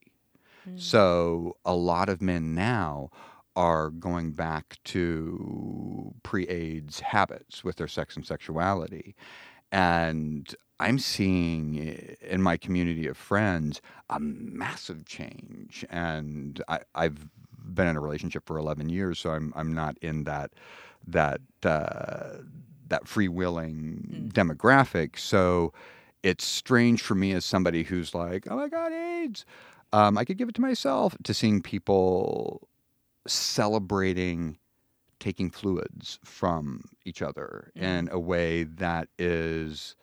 So a lot of men now are going back to pre-AIDS habits with their sex and sexuality. And I'm seeing in my community of friends a massive change. And I've been in a relationship for 11 years, so I'm not in that free-willing demographic. So it's strange for me as somebody who's like, oh, my God, AIDS. I could give it to myself, to seeing people celebrating taking fluids from each other in a way that is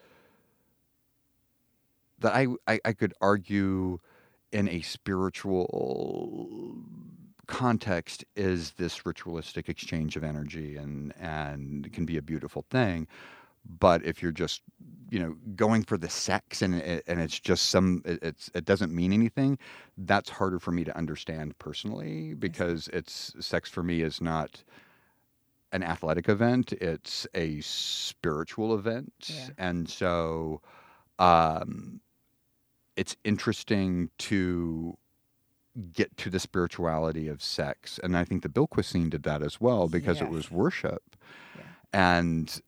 that I could argue in a spiritual context is this ritualistic exchange of energy and can be a beautiful thing. But if you're just, you know, going for the sex and it's just it doesn't mean anything, that's harder for me to understand personally, because it's sex for me is not an athletic event. It's a spiritual event. Yeah. And so it's interesting to get to the spirituality of sex. And I think the Bill Quiss did that as well, because it was worship. Yeah. And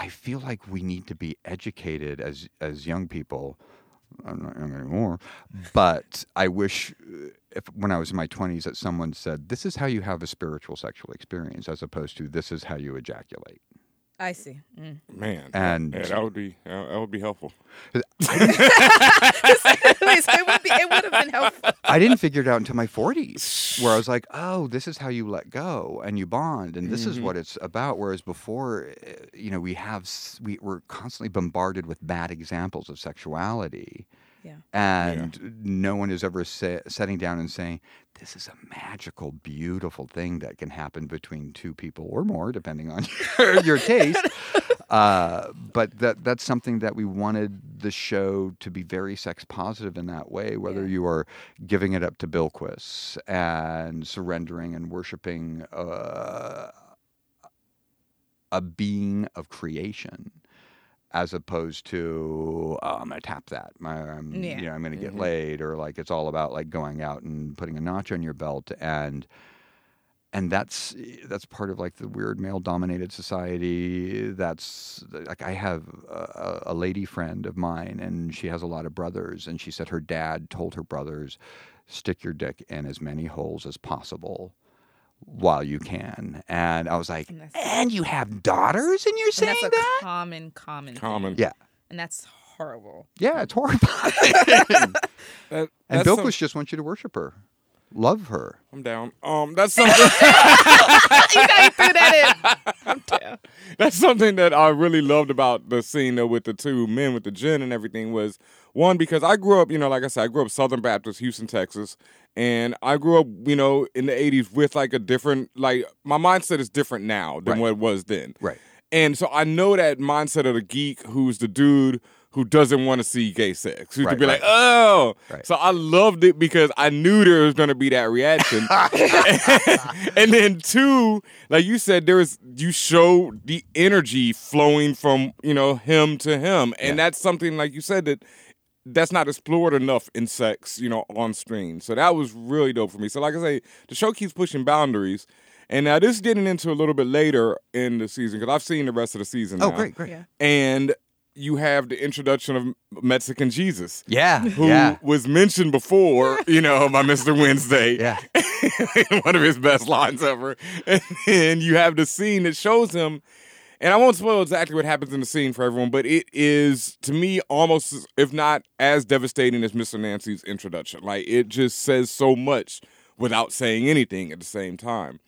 I feel like we need to be educated as young people. I'm not young anymore, but I wish when I was in my 20s that someone said, this is how you have a spiritual sexual experience, as opposed to this is how you ejaculate. I see. Mm. Man, and that would be helpful. It would have been helpful. I didn't figure it out until my 40s, where I was like, oh, this is how you let go and you bond, and this is what it's about. Whereas before, you know, we're constantly bombarded with bad examples of sexuality. Yeah. And no one is ever sitting down and saying, this is a magical, beautiful thing that can happen between two people or more, depending on your taste. But that's something that we wanted the show to be very sex positive in that way, whether you are giving it up to Bill Quiss and surrendering and worshiping a being of creation, as opposed to, oh, I'm going to tap that. You know, I'm going to get laid, or like it's all about like going out and putting a notch on your belt, and that's part of like the weird male dominated society. That's like, I have a lady friend of mine, and she has a lot of brothers, and she said her dad told her brothers, stick your dick in as many holes as possible while you can. And I was like, and you have daughters and you're saying that's that? Common. Yeah. And that's horrible. Yeah, it's horrible. And Bill Bush just wants you to worship her. Love her. I'm down. That's something. You gotta throw that in. I'm down. That's something that I really loved about the scene though, with the two men with the gin and everything was one because I grew up, you know, like I said, I grew up Southern Baptist, Houston, Texas, and I grew up, you know, in the '80s with like a different, like my mindset is different now than what it was then. Right. And so I know that mindset of the geek who's the dude who doesn't want to see gay sex. Who'd be like, oh. Right. So I loved it because I knew there was going to be that reaction. And then two, like you said, you show the energy flowing from, you know, him to him. And that's something, like you said, that's not explored enough in sex, you know, on screen. So that was really dope for me. So like I say, the show keeps pushing boundaries. And now this is getting into a little bit later in the season because I've seen the rest of the season now. Oh, great. Yeah. And you have the introduction of Mexican Jesus. Yeah. Who was mentioned before, you know, by Mr. Wednesday. Yeah. One of his best lines ever. And then you have the scene that shows him. And I won't spoil exactly what happens in the scene for everyone, but it is, to me, almost, if not as devastating as Mr. Nancy's introduction. Like, it just says so much without saying anything at the same time.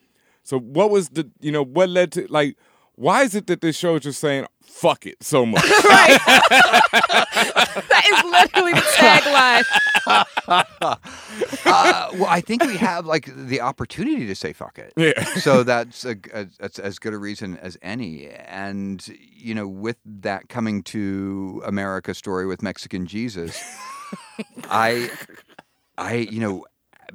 So what was the, you know, what led to, like, why is it that this show is just saying, fuck it so much? Right. That is literally the tagline. Well, I think we have, like, the opportunity to say fuck it. Yeah. So that's as good a reason as any. And, you know, with that coming to America story with Mexican Jesus, I you know,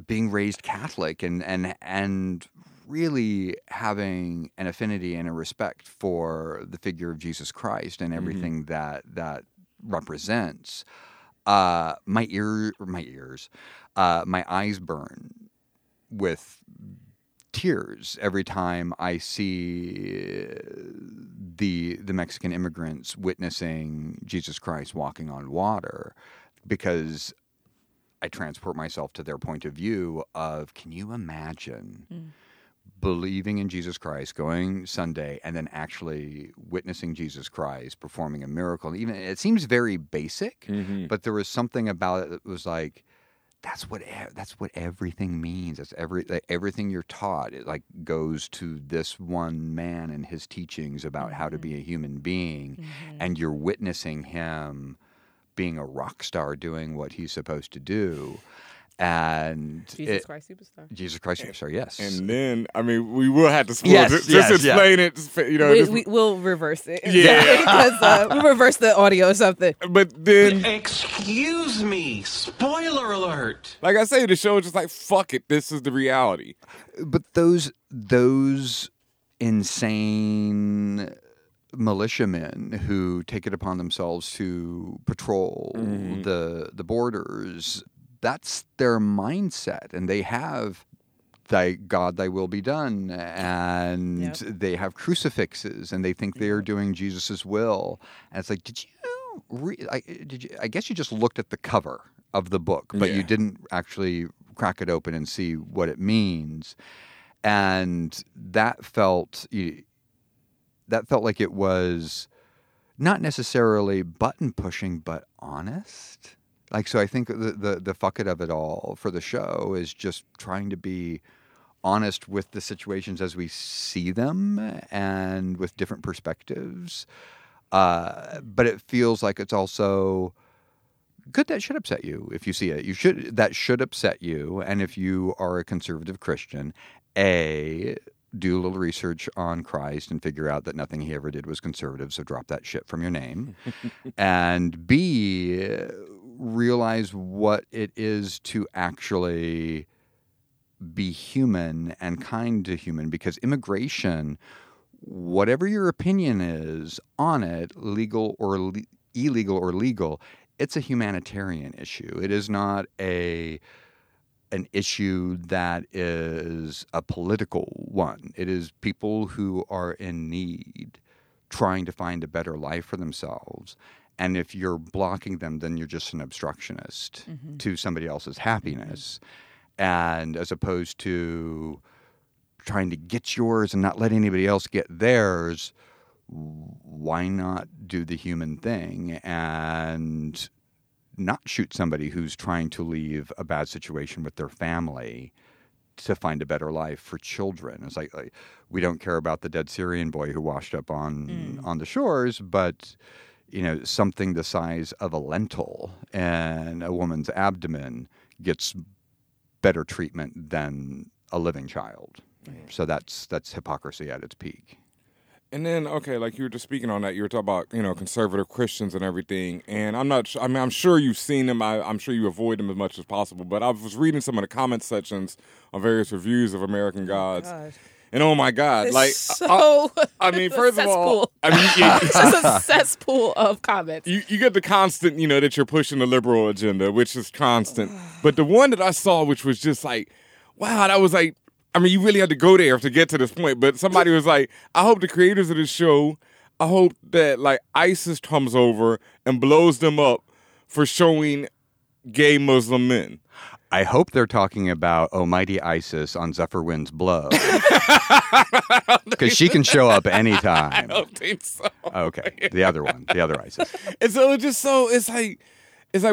being raised Catholic and really having an affinity and a respect for the figure of Jesus Christ and everything that represents, my eyes burn with tears every time I see the Mexican immigrants witnessing Jesus Christ walking on water, because I transport myself to their point of view of, can you imagine believing in Jesus Christ, going Sunday, and then actually witnessing Jesus Christ performing a miracle? Even it seems very basic, but there was something about it that was like, that's what everything means. That's everything you're taught. It like goes to this one man and his teachings about how to be a human being, and you're witnessing him being a rock star doing what he's supposed to do. And Jesus Christ Superstar. Jesus Christ Superstar, yes. And then, I mean, we will have to spoil just explain it. You know, we'll reverse it. Yeah. Because we'll reverse the audio or something. But then... Excuse me. Spoiler alert. Like I say, the show is just like, fuck it. This is the reality. But those insane militiamen who take it upon themselves to patrol the borders... That's their mindset, and they have thy God, thy will be done, and they have crucifixes, and they think they are doing Jesus' will. And it's like, I guess you just looked at the cover of the book, but you didn't actually crack it open and see what it means. And that felt like it was not necessarily button pushing, but honest. Like, so I think the fuck it of it all for the show is just trying to be honest with the situations as we see them and with different perspectives. But it feels like it's also good. That should upset you if you see it. That should upset you. And if you are a conservative Christian, do a little research on Christ and figure out that nothing he ever did was conservative. So drop that shit from your name. And B, realize what it is to actually be human and kind to human, because immigration, whatever your opinion is on it, legal or illegal or legal, it's a humanitarian issue. It is not an issue that is a political one. It is people who are in need trying to find a better life for themselves. And if you're blocking them, then you're just an obstructionist to somebody else's happiness. And as opposed to trying to get yours and not let anybody else get theirs, why not do the human thing and not shoot somebody who's trying to leave a bad situation with their family to find a better life for children? It's like we don't care about the dead Syrian boy who washed up on the shores, but, you know, something the size of a lentil and a woman's abdomen gets better treatment than a living child. Mm. So that's hypocrisy at its peak. And then, okay, like you were just speaking on that, you were talking about, you know, conservative Christians and everything. And I'm not, I mean, I'm sure you've seen them. I'm sure you avoid them as much as possible. But I was reading some of the comment sections on various reviews of American Gods. Oh, and oh my God, it's like, so I mean, first of all, I mean, yeah. It's just a cesspool of comments. You get the constant, you know, that you're pushing the liberal agenda, which is constant. But the one that I saw, which was just like, wow, that was like, I mean, you really had to go there to get to this point. But somebody was like, I hope the creators of this show, I hope that like ISIS comes over and blows them up for showing gay Muslim men. I hope they're talking about Almighty ISIS on Zephyr Wind's Blow. Because she can show up anytime. I don't think so. Okay. The other ISIS. And so it's just so, it's like,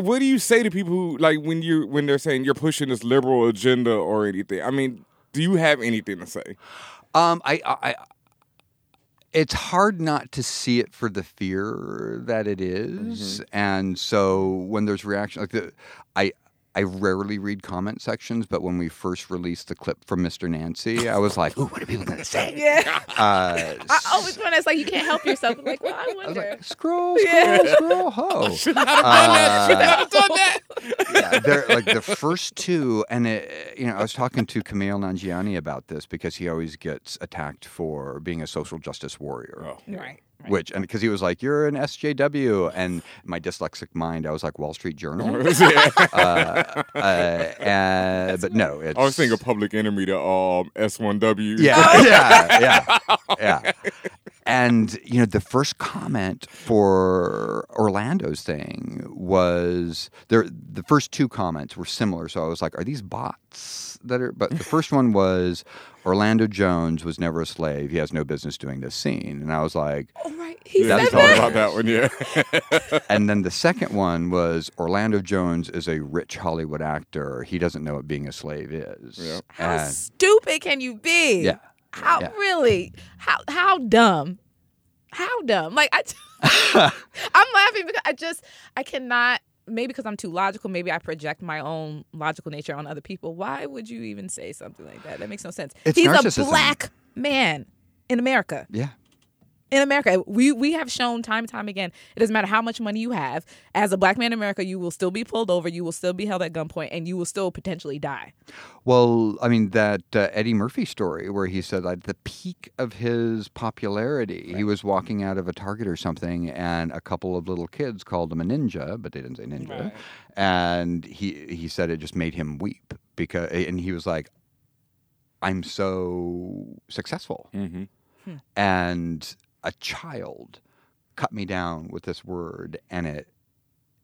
what do you say to people who, like, when they're saying you're pushing this liberal agenda or anything? I mean, do you have anything to say? It's hard not to see it for the fear that it is. Mm-hmm. And so when there's reaction, like I rarely read comment sections, but when we first released the clip from Mr. Nancy, I was like, ooh, what are people going to say? Yeah. I always when it's like, you can't help yourself. I'm like, well, I wonder. I was like, scroll, ho. I should not have done that. Yeah, they're like the first two, and it, you know, I was talking to Kumail Nanjiani about this because he always gets attacked for being a social justice warrior. Oh. Right. Which, and because he was like, you're an SJW, and my dyslexic mind, I was like, Wall Street Journal. But no, it's... I was thinking a public enemy to S1W. Yeah. And, you know, the first comment for Orlando's thing was, the first two comments were similar, so I was like, are these bots that are... But the first one was, Orlando Jones was never a slave. He has no business doing this scene. And I was like... Oh, right. He thought about that one, yeah. And then the second one was, Orlando Jones is a rich Hollywood actor. He doesn't know what being a slave is. Yeah. How stupid can you be? Yeah. How dumb? Like, I'm laughing because I cannot... Maybe because I'm too logical. Maybe I project my own logical nature on other people. Why would you even say something like that? That makes no sense. He's narcissism. A black man in America. Yeah. In America, we have shown time and time again, it doesn't matter how much money you have. As a black man in America, you will still be pulled over. You will still be held at gunpoint, and you will still potentially die. Well, I mean, that Eddie Murphy story where he said at the peak of his popularity, right, he was walking out of a Target or something, and a couple of little kids called him a ninja, but they didn't say ninja. Right. And he said it just made him weep, because, and he was like, I'm so successful. Mm-hmm. And... a child cut me down with this word, and it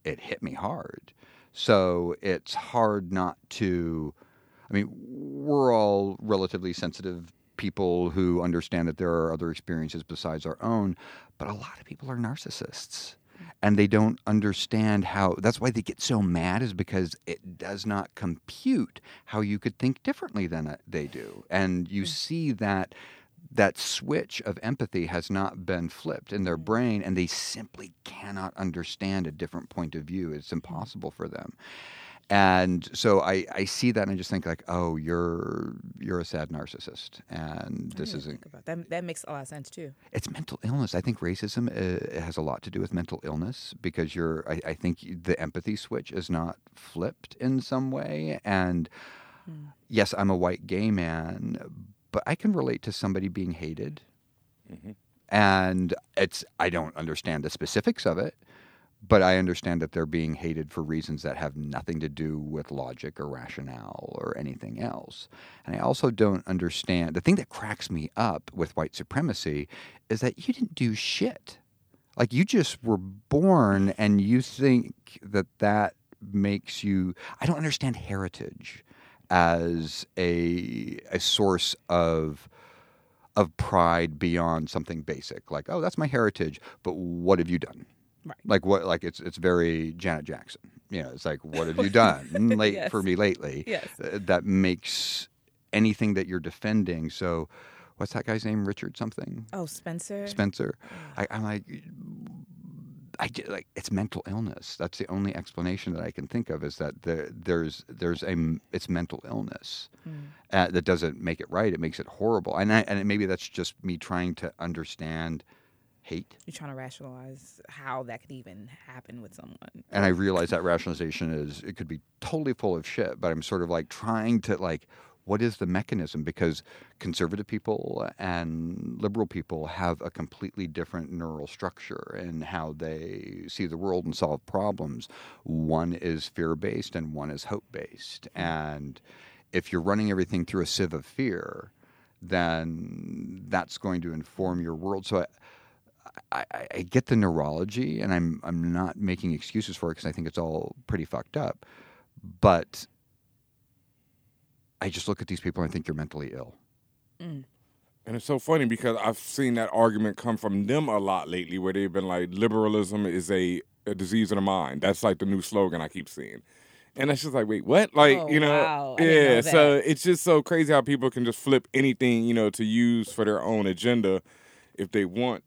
hit me hard. So it's hard not to... I mean, we're all relatively sensitive people who understand that there are other experiences besides our own, but a lot of people are narcissists, and they don't understand how... That's why they get so mad, is because it does not compute how you could think differently than they do. And you see that switch of empathy has not been flipped in their brain, and they simply cannot understand a different point of view. It's impossible for them. And so I see that, and I just think like, oh, you're a sad narcissist, and this isn't... That makes a lot of sense too. It's mental illness. I think racism has a lot to do with mental illness, because I think the empathy switch is not flipped in some way. And yes, I'm a white gay man, but I can relate to somebody being hated, and I don't understand the specifics of it, but I understand that they're being hated for reasons that have nothing to do with logic or rationale or anything else. And I also don't understand... The thing that cracks me up with white supremacy is that you didn't do shit. Like, you just were born, and you think that makes you... I don't understand heritage. as a source of pride beyond something basic, like, oh, that's my heritage, but what have you done? Right. Like what? Like it's very Janet Jackson. You know, it's like, what have you done yes. for me lately? Yes. That makes anything that you're defending. So, what's that guy's name? Richard something? Oh, Spencer. Spencer. I'm like, it's mental illness. That's the only explanation that I can think of, is that there's mental illness that doesn't make it right. It makes it horrible, and maybe that's just me trying to understand hate. You're trying to rationalize how that could even happen with someone. And I realize that rationalization it could be totally full of shit. But I'm sort of like trying to like, what is the mechanism? Because conservative people and liberal people have a completely different neural structure in how they see the world and solve problems. One is fear-based and one is hope-based. And if you're running everything through a sieve of fear, then that's going to inform your world. So I get the neurology, and I'm not making excuses for it because I think it's all pretty fucked up. But I just look at these people and I think you're mentally ill. Mm. And it's so funny because I've seen that argument come from them a lot lately, where they've been like, liberalism is a disease of the mind. That's like the new slogan I keep seeing. And it's just like, wait, what? Like, oh, you know, wow. Yeah. Know so it's just so crazy how people can just flip anything, you know, to use for their own agenda if they want.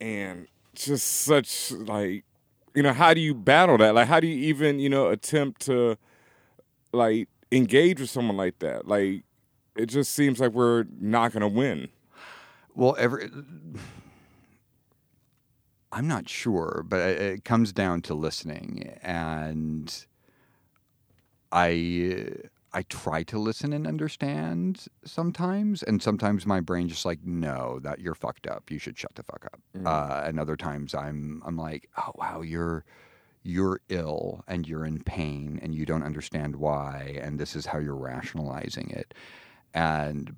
And just such like, you know, how do you battle that? Like, how do you even, you know, attempt to like, engage with someone like that? Like, it just seems like we're not going to win. Well, I'm not sure, but it comes down to listening, and I try to listen and understand sometimes, and sometimes my brain just like, no, that you're fucked up. You should shut the fuck up. Mm-hmm. And other times I'm like, oh wow, you're ill and you're in pain and you don't understand why, and this is how you're rationalizing it.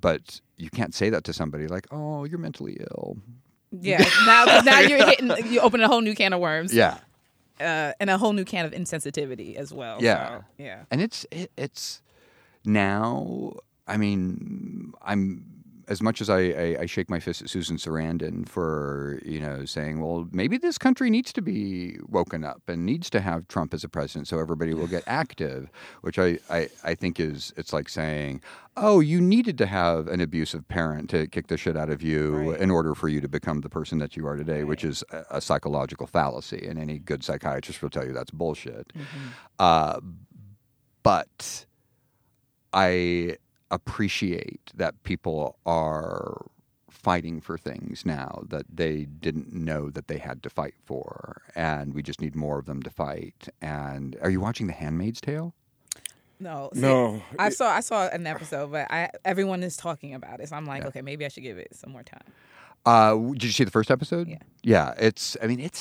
But you can't say that to somebody like, oh, you're mentally ill. Yeah, now you open a whole new can of worms. Yeah. And a whole new can of insensitivity as well. Yeah. So, yeah. And it's now, I mean, as much as I shake my fist at Susan Sarandon for, you know, saying, well, maybe this country needs to be woken up and needs to have Trump as a president so everybody will get active, which I think is, it's like saying, oh, you needed to have an abusive parent to kick the shit out of you right. in order for you to become the person that you are today, right. which is a psychological fallacy. And any good psychiatrist will tell you that's bullshit. Mm-hmm. But I appreciate that people are fighting for things now that they didn't know that they had to fight for, and we just need more of them to fight. And are you watching The Handmaid's Tale? No. See, no. I saw an episode, but everyone is talking about it, so I'm like, yeah. Okay, maybe I should give it some more time. Did you see the first episode? Yeah. Yeah, it's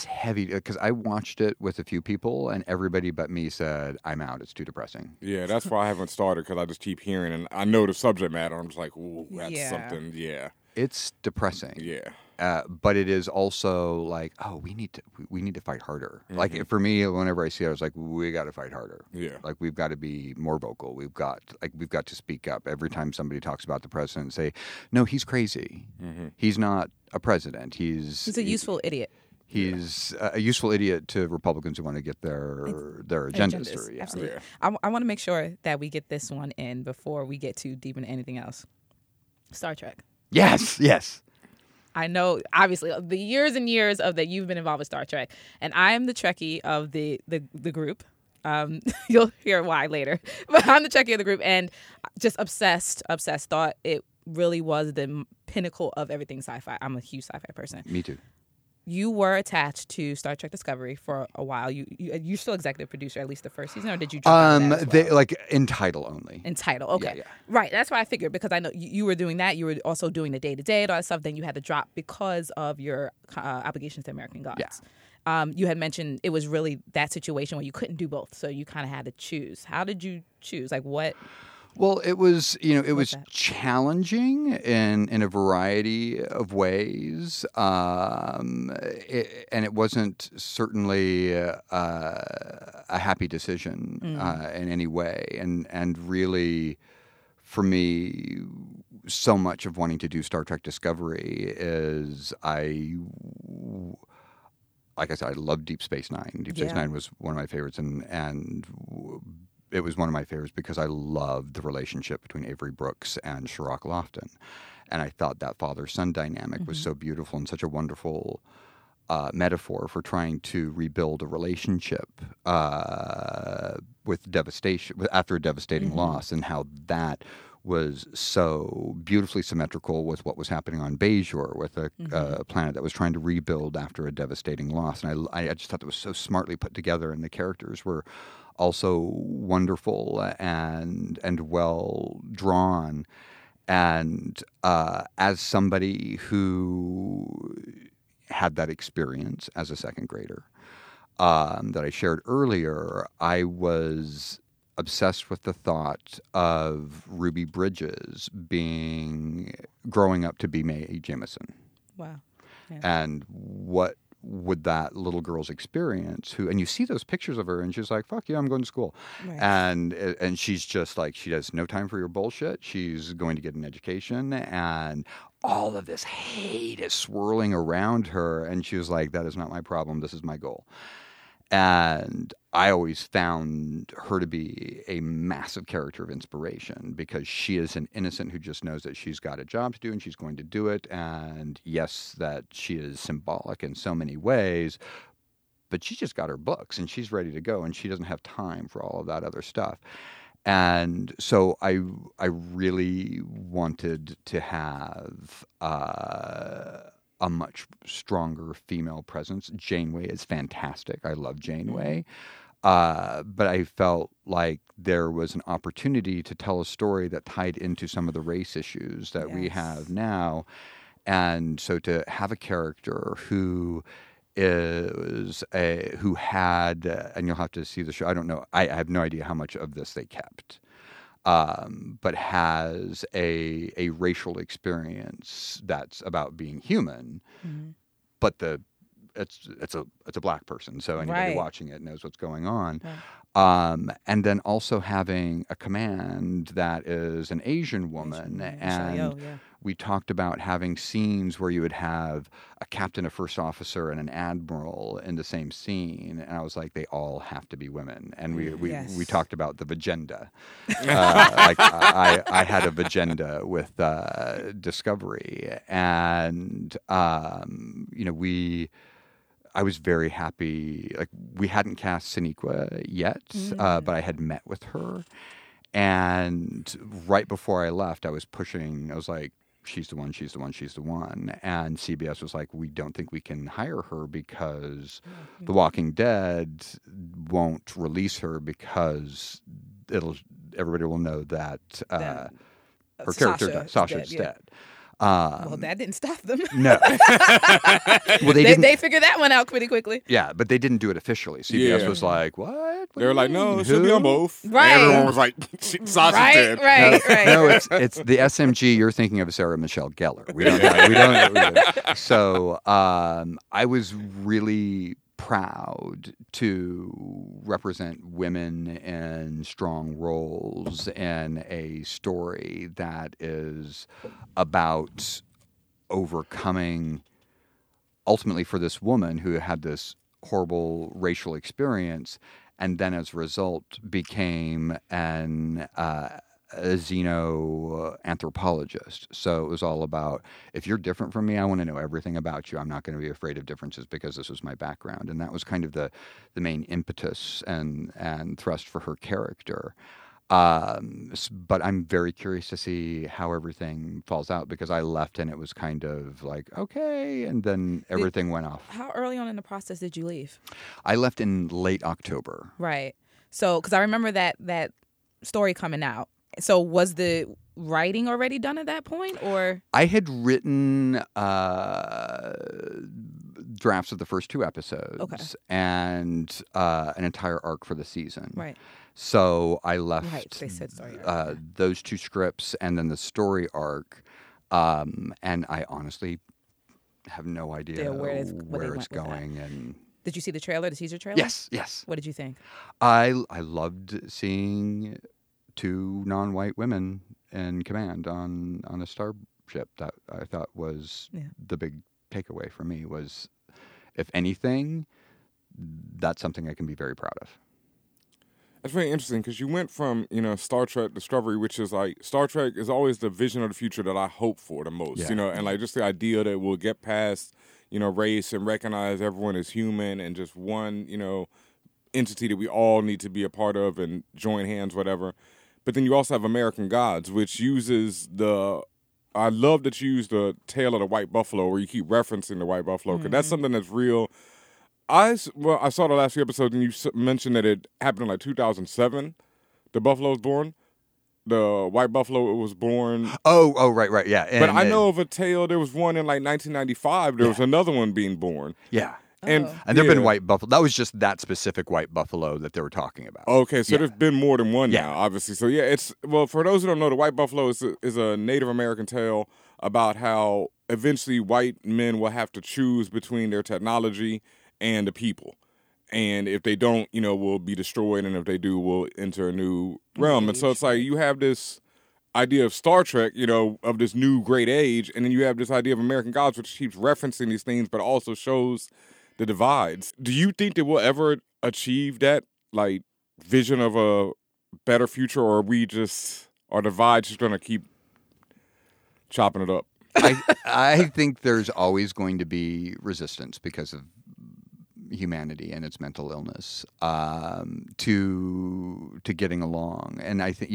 heavy, because I watched it with a few people and everybody but me said, I'm out, it's too depressing. Yeah, that's why I haven't started, because I just keep hearing and I know the subject matter. I'm just like, ooh, that's something, yeah. It's depressing. Yeah. But it is also like, oh, we need to fight harder. Mm-hmm. Like, for me, whenever I see it, I was like, we got to fight harder. Yeah. Like, we've got to be more vocal. We've got to speak up. Every time somebody talks about the president, say, no, he's crazy. Mm-hmm. He's not a president. He's a useful idiot. He's a useful idiot to Republicans who want to get their agendas through. Yeah. Absolutely. Yeah. I want to make sure that we get this one in before we get too deep into anything else. Star Trek. Yes. Yes. I know, obviously, the years and years of that you've been involved with Star Trek, and I am the Trekkie of the group. You'll hear why later, but I'm the Trekkie of the group, and just obsessed. Thought it really was the pinnacle of everything sci-fi. I'm a huge sci-fi person. Me too. You were attached to Star Trek Discovery for a while. You're still executive producer, at least the first season, or did you? Well? They like in title only. In title, okay, yeah. Right. That's what I figured, because I know you were doing that. You were also doing the day-to-day and all that stuff. Then you had to drop because of your obligations to American Gods. Yeah. You had mentioned it was really that situation where you couldn't do both, so you kind of had to choose. How did you choose? Like what? Well, it was challenging in a variety of ways, and it wasn't certainly a happy decision in any way. And really, for me, so much of wanting to do Star Trek Discovery is like I said, I love Deep Space Nine. Deep Space Nine was one of my favorites, and it was one of my favorites because I loved the relationship between Avery Brooks and Shirok Lofton. And I thought that father-son dynamic was so beautiful and such a wonderful metaphor for trying to rebuild a relationship with devastation after a devastating loss, and how that was so beautifully symmetrical with what was happening on Bajor, with a planet that was trying to rebuild after a devastating loss. And I just thought that was so smartly put together, and the characters were also wonderful and well drawn. And as somebody who had that experience as a second grader that I shared earlier, I was obsessed with the thought of Ruby Bridges growing up to be Mae Jemison. Wow. Yeah. And what would that little girl's experience, and you see those pictures of her, and she's like, fuck yeah, I'm going to school. Right. And she's just like, she has no time for your bullshit. She's going to get an education, and all of this hate is swirling around her. And she was like, that is not my problem. This is my goal. And I always found her to be a massive character of inspiration, because she is an innocent who just knows that she's got a job to do and she's going to do it. And yes, that she is symbolic in so many ways, but she just got her books and she's ready to go, and she doesn't have time for all of that other stuff. And so I really wanted to have a much stronger female presence. Janeway is fantastic. I love Janeway. But I felt like there was an opportunity to tell a story that tied into some of the race issues that we have now. And so to have a character who had, and you'll have to see the show. I don't know. I have no idea how much of this they kept. But has a racial experience that's about being human, but it's a black person, so anybody watching it knows what's going on. Right. And then also having a command that is an Asian woman, we talked about having scenes where you would have a captain, a first officer, and an admiral in the same scene. And I was like, they all have to be women. And we talked about the vagenda. I had a vagenda with Discovery. And, I was very happy. Like, we hadn't cast Sonequa yet, but I had met with her. And right before I left, I was like, she's the one. And CBS was like, we don't think we can hire her because The Walking Dead won't release her, because everybody will know that her character, Sasha's dead. Well, that didn't stop them. No. Well, they figured that one out pretty quickly. Yeah, but they didn't do it officially. CBS was like, what? They were like, no, she'll be on both. Right. And everyone was like, Sasha's dead. Right. No, it's the SMG you're thinking of is Sarah Michelle Gellar. We don't know. So I was really proud to represent women in strong roles in a story that is about overcoming, ultimately for this woman who had this horrible racial experience, and then as a result became a xenoanthropologist. So it was all about, if you're different from me, I want to know everything about you. I'm not going to be afraid of differences because this was my background. And that was kind of the main impetus and thrust for her character. But I'm very curious to see how everything falls out, because I left and it was kind of like, okay, and then everything went off. How early on in the process did you leave? I left in late October. Right. So, because I remember that story coming out. So was the writing already done at that point, or? I had written drafts of the first two episodes and an entire arc for the season. Right. So I left those two scripts and then the story arc, and I honestly have no idea where it's going. Did you see the trailer, the teaser trailer? Yes. What did you think? I loved seeing two non-white women in command on a starship. That I thought was the big takeaway for me was, if anything, that's something I can be very proud of. That's very interesting because you went from, Star Trek Discovery, which is like, Star Trek is always the vision of the future that I hope for the most, and like just the idea that we'll get past, race and recognize everyone as human and just one, entity that we all need to be a part of and join hands, whatever. But then you also have American Gods, which uses I love that you use the tale of the white buffalo, where you keep referencing the white buffalo, because that's something that's real. I saw the last few episodes, and you mentioned that it happened in, 2007. The buffalo was born. The white buffalo was born. Oh, right, yeah. But I know of a tale, there was one in, 1995. There was another one being born. Yeah. And there have been white buffalo. That was just that specific white buffalo that they were talking about. Okay, so there's been more than one now, obviously. So, it's... Well, for those who don't know, the white buffalo is a Native American tale about how eventually white men will have to choose between their technology and the people. And if they don't, we'll be destroyed. And if they do, we'll enter a new realm. And so it's like you have this idea of Star Trek, of this new great age. And then you have this idea of American Gods, which keeps referencing these things, but also shows the divides. Do you think that we'll ever achieve that, vision of a better future? Or are divides just going to keep chopping it up? I think there's always going to be resistance because of humanity and its mental illness to getting along, and I think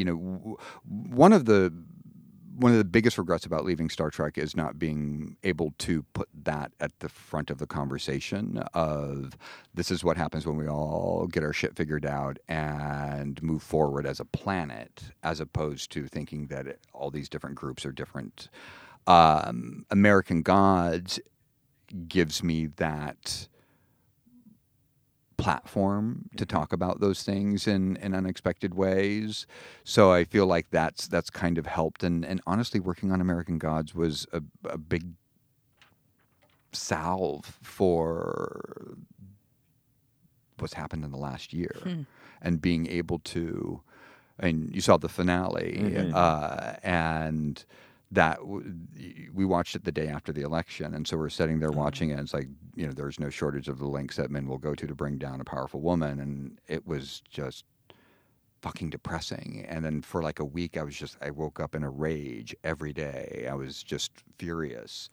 one of the biggest regrets about leaving Star Trek is not being able to put that at the front of the conversation of this is what happens when we all get our shit figured out and move forward as a planet, as opposed to thinking that all these different groups are different. American Gods gives me that platform to talk about those things in unexpected ways. So I feel like that's kind of helped. And honestly, working on American Gods was a big salve for what's happened in the last year. And being able to, you saw the finale, and that we watched it the day after the election, and so we're sitting there watching it, and it's there's no shortage of the links that men will go to bring down a powerful woman, and it was just fucking depressing. And then for a week I woke up in a rage every day. I was just furious,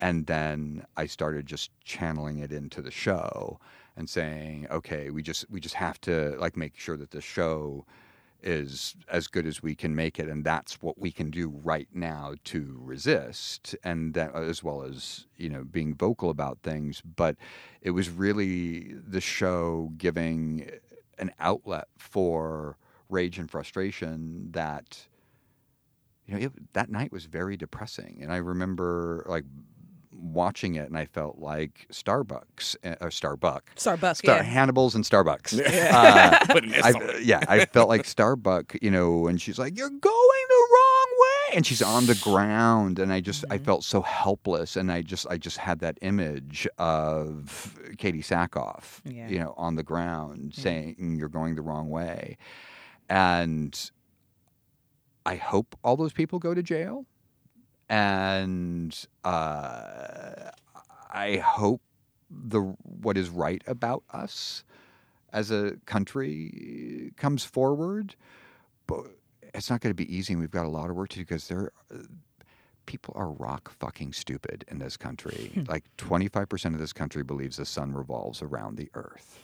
and then I started just channeling it into the show and saying, okay, we just have to make sure that the show is as good as we can make it, and that's what we can do right now to resist, and that, as well as being vocal about things. But it was really the show giving an outlet for rage and frustration that that night was very depressing, and I remember watching it, and I felt like Starbucks, Hannibal's and Starbucks. Yeah. I felt like Starbucks, and she's like, "You're going the wrong way," and she's on the ground, and I felt so helpless, and I just had that image of Katie Sackhoff, on the ground saying, "You're going the wrong way," and I hope all those people go to jail. And I hope what is right about us as a country comes forward. But it's not going to be easy. We've got a lot of work to do because people are rock fucking stupid in this country. 25% of this country believes the sun revolves around the earth.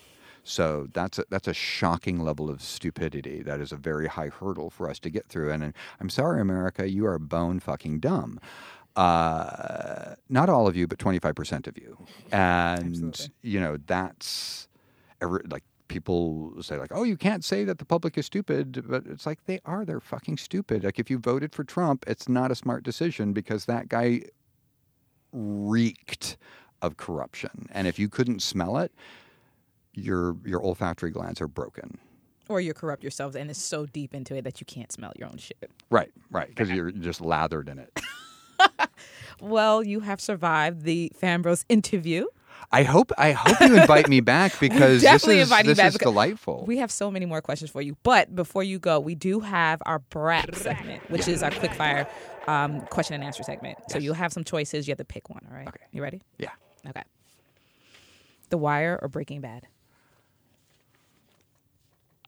So that's a shocking level of stupidity. That is a very high hurdle for us to get through. And I'm sorry, America, you are bone fucking dumb. Not all of you, but 25% of you. And, that's people say you can't say that the public is stupid, but it's they are. They're fucking stupid. If you voted for Trump, it's not a smart decision because that guy reeked of corruption. And if you couldn't smell it, your olfactory glands are broken. Or you corrupt yourselves, and it's so deep into it that you can't smell your own shit. Right, because you're just lathered in it. Well, you have survived the Fambros interview. I hope you invite me back, because this is delightful. We have so many more questions for you. But before you go, we do have our brat segment, which is our quickfire question and answer segment. Yes. So you'll have some choices. You have to pick one, all right? Okay. You ready? Yeah. Okay. The Wire or Breaking Bad?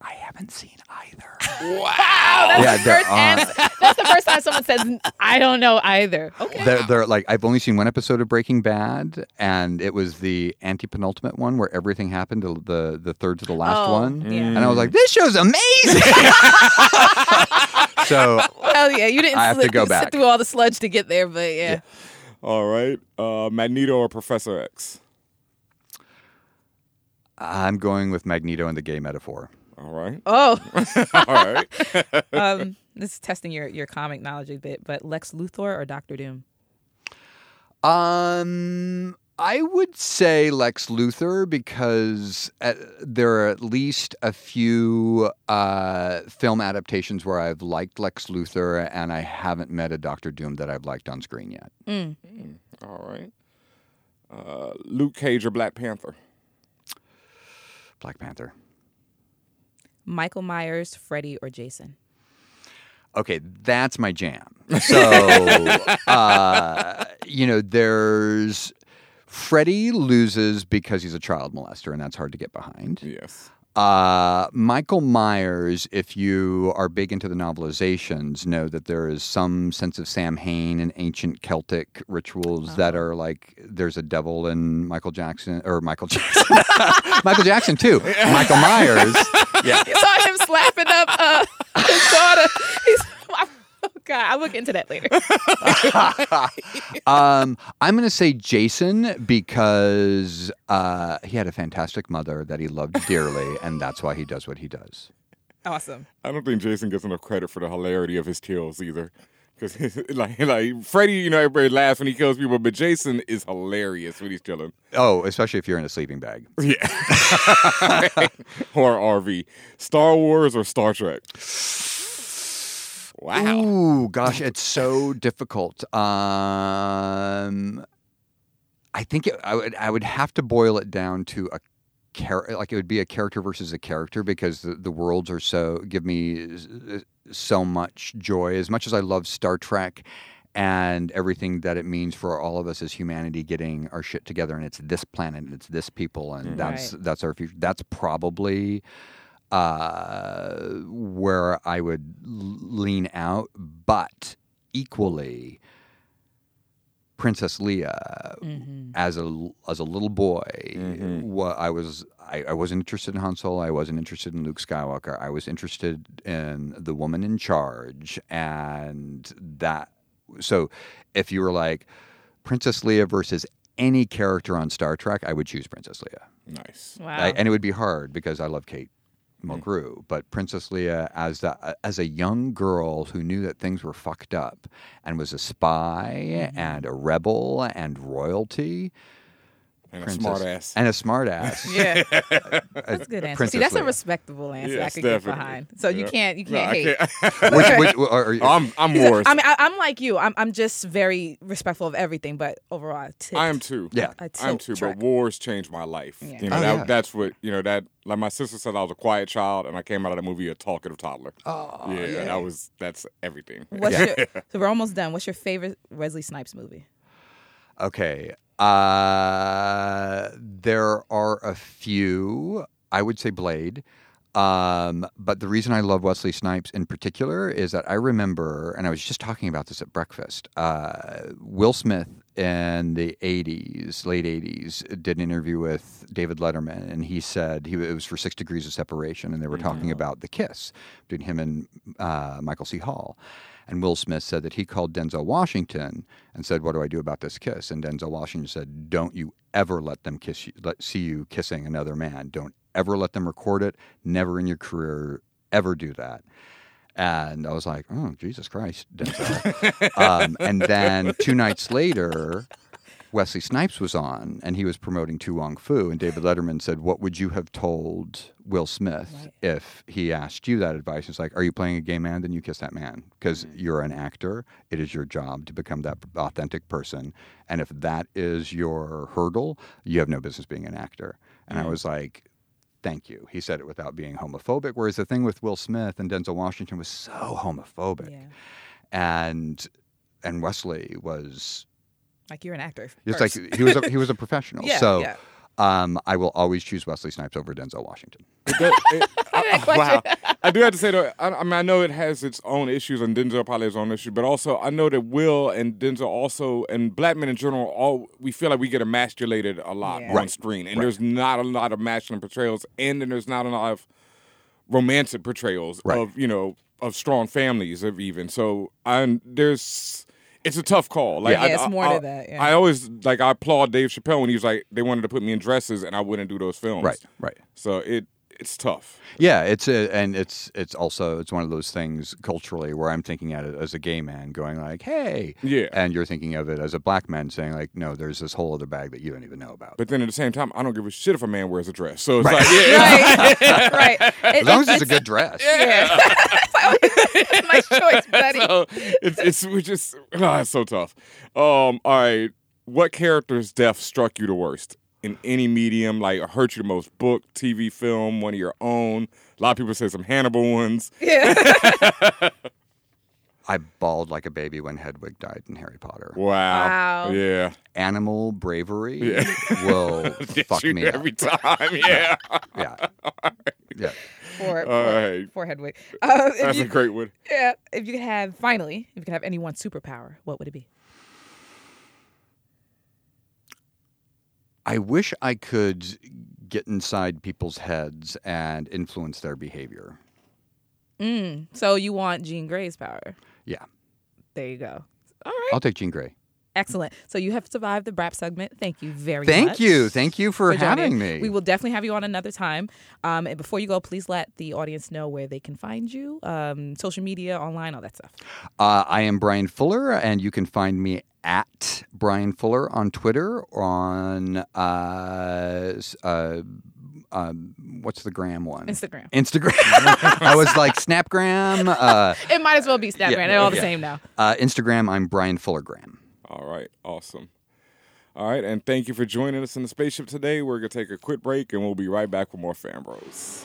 I haven't seen either. Wow. That's the first time someone says, I don't know either. Okay. They're like, I've only seen one episode of Breaking Bad, and it was the antepenultimate one where everything happened, the third to the last one. Yeah. And I was like, this show's amazing. So hell yeah, you didn't sit through all the sludge to get there, but yeah. All right. Magneto or Professor X? I'm going with Magneto and the gay metaphor. All right. Oh. All right. This is testing your comic knowledge a bit, but Lex Luthor or Doctor Doom? I would say Lex Luthor, because there are at least a few film adaptations where I've liked Lex Luthor, and I haven't met a Doctor Doom that I've liked on screen yet. Mm. Mm. All right. Luke Cage or Black Panther? Black Panther. Michael Myers, Freddy, or Jason? Okay, that's my jam. So, there's... Freddy loses because he's a child molester, and that's hard to get behind. Yes. Michael Myers, if you are big into the novelizations, know that there is some sense of Samhain and ancient Celtic rituals that are like, there's a devil in Michael Jackson. Michael Jackson, too. Michael Myers. Yeah. You saw him slapping up his daughter. God, I'll look into that later. I'm going to say Jason, because he had a fantastic mother that he loved dearly, and that's why he does what he does. Awesome. I don't think Jason gets enough credit for the hilarity of his kills either. Because like Freddy, everybody laughs when he kills people, but Jason is hilarious when he's killing. Oh, especially if you're in a sleeping bag. Yeah. Or RV. Star Wars or Star Trek? Wow. Ooh, gosh, it's so difficult. I think I would have to boil it down to a character. Like, it would be a character versus a character, because the worlds are give me so much joy. As much as I love Star Trek and everything that it means for all of us as humanity getting our shit together, and it's this planet, and it's this people, and that's our future. That's probably... where I would lean out, but equally, Princess Leia, as a little boy, I wasn't interested in Han Solo. I wasn't interested in Luke Skywalker. I was interested in the woman in charge, and that. So, if you were like Princess Leia versus any character on Star Trek, I would choose Princess Leia. Nice, wow. And it would be hard because I love Kate Mulgrew, but Princess Leia as a young girl who knew that things were fucked up and was a spy and a rebel and royalty and a smart ass. Yeah, that's a good answer. Princess Leia. A respectable answer. Yes, I could get behind. So you can't hate. I'm worse. I'm like you. I'm just very respectful of everything, but overall, I am too. Yeah, I'm too. But wars changed my life. Yeah. That's what that. Like, my sister said, I was a quiet child, and I came out of that movie a talkative toddler. Oh, yeah, yeah. That's everything. So we're almost done. What's your favorite Wesley Snipes movie? Okay. There are a few. I would say Blade. But the reason I love Wesley Snipes in particular is that I remember, and I was just talking about this at breakfast, Will Smith in the 80s, late 80s, did an interview with David Letterman, and he said it was for 6 Degrees of Separation, and they were talking about the kiss between him and Michael C. Hall. And Will Smith said that he called Denzel Washington and said, "What do I do about this kiss?" And Denzel Washington said, "Don't you ever let them see you kissing another man. Don't ever let them record it. Never in your career ever do that." And I was like, "Oh, Jesus Christ, Denzel." And then 2 nights later... Wesley Snipes was on and he was promoting Tu Wong Fu, and David Letterman said, what would you have told Will Smith if he asked you that advice? It's like, are you playing a gay man? Then you kiss that man, because you're an actor. It is your job to become that authentic person. And if that is your hurdle, you have no business being an actor. And I was like, thank you. He said it without being homophobic. Whereas the thing with Will Smith and Denzel Washington was so homophobic. And Wesley was... like, you're an actor. It's like he was a professional. So I will always choose Wesley Snipes over Denzel Washington. I do have to say, though, I mean, I know it has its own issues, and Denzel probably has his own issue, but also I know that Will and Denzel also, and black men in general, we feel like we get emasculated a lot on screen, and there's not a lot of masculine portrayals, and then there's not a lot of romantic portrayals of, you know, of strong families, of even. So it's a tough call. Like, it's more to that. Yeah. I always, like, I applaud Dave Chappelle when he was like, they wanted to put me in dresses and I wouldn't do those films. Right. So it's tough. Yeah, it's also one of those things culturally where I'm thinking at it as a gay man going like, hey. Yeah. And you're thinking of it as a black man saying like, no, there's this whole other bag that you don't even know about. But then at the same time, I don't give a shit if a man wears a dress. So it's like, yeah. As long as it's a good dress. Yeah. My choice, buddy. So it's so tough. All right. What character's death struck you the worst in any medium? Like, hurt you the most? Book, TV, film, one of your own? A lot of people say some Hannibal ones. Yeah. I bawled like a baby when Hedwig died in Harry Potter. Wow. Yeah. Animal bravery will fuck me every time. Yeah. Yeah. Yeah. For Hedwig. That's a great one. Yeah. If you could have, finally, any one superpower, what would it be? I wish I could get inside people's heads and influence their behavior. So you want Jean Grey's power? Yeah. There you go. All right. I'll take Jean Grey. Excellent. So you have survived the BRAP segment. Thank you very much. Thank you. Thank you for having me. We will definitely have you on another time. And before you go, please let the audience know where they can find you, social media, online, all that stuff. I am Bryan Fuller, and you can find me at Bryan Fuller on Twitter, on what's the gram one? Instagram. I was like, Snapgram. It might as well be Snapgram. They're all the same now. Instagram, I'm Bryan Fullergram. All right. Awesome. All right. And thank you for joining us in the spaceship today. We're going to take a quick break, and we'll be right back with more Fan Bros.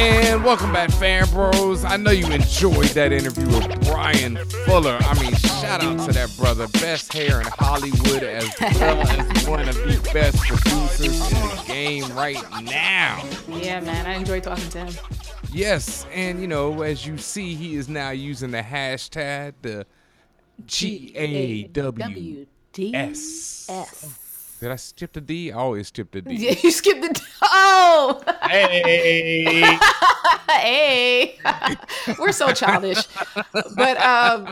And welcome back, Fan Bros. I know you enjoyed that interview with Bryan Fuller. I mean, shout out to that brother. Best hair in Hollywood, as well as one of the best producers in the game right now. Yeah, man. I enjoyed talking to him. Yes. And, you know, as you see, he is now using the hashtag, the GAWDS. Did I skip the D? I always skip the D. Yeah, you skipped the D. Oh! Hey! Hey! We're so childish. But,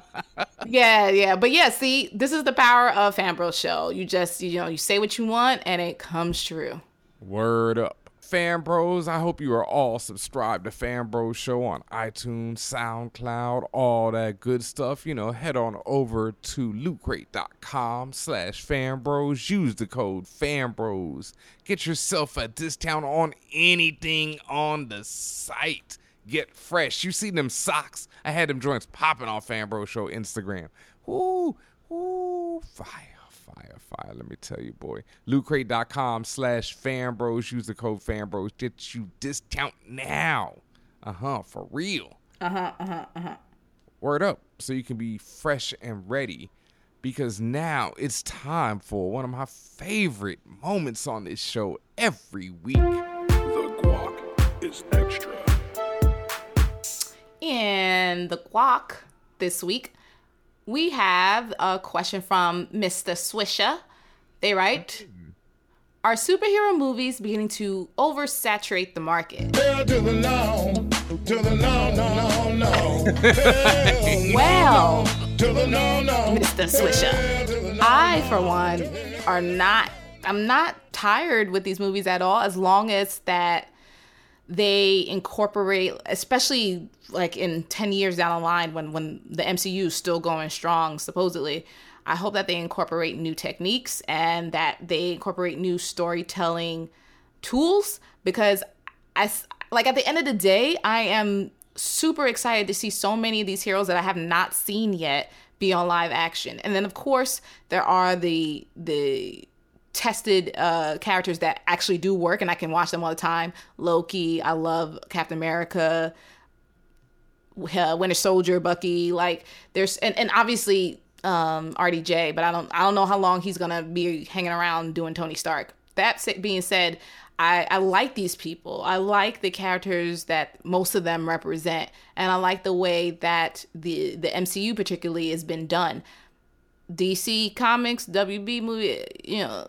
yeah. But, yeah, see, this is the power of Fan Bros Show. You just, you know, you say what you want, and it comes true. Word up. Fan Bros, I hope you are all subscribed to Fan Bros Show on iTunes, SoundCloud, all that good stuff. You know, head on over to lootcrate.com/fanbros. Use the code FanBros. Get yourself a discount on anything on the site. Get fresh. You see them socks? I had them joints popping on Fan Bros Show Instagram. Ooh, fire. Fire. Let me tell you, boy. lootcrate.com/fanbros. Use the code fanbros. Get you discount now. For real. Word up. So you can be fresh and ready, because now it's time for one of my favorite moments on this show every week. The guac is extra. And the guac this week, we have a question from Mr. Swisher. They write, are superhero movies beginning to oversaturate the market? Well, Mr. Swisher, I, for one, I'm not tired with these movies at all, as long as that they incorporate, especially like in 10 years down the line when the MCU is still going strong, supposedly. I hope that they incorporate new techniques and that they incorporate new storytelling tools, because like at the end of the day, I am super excited to see so many of these heroes that I have not seen yet be on live action. And then of course there are the tested characters that actually do work and I can watch them all the time. Loki, I love Captain America, Winter Soldier, Bucky, like there's and obviously RDJ, but I don't know how long he's gonna be hanging around doing Tony Stark. That being said, I like these people. I like the characters that most of them represent, and I like the way that the MCU particularly has been done. DC Comics, WB movie,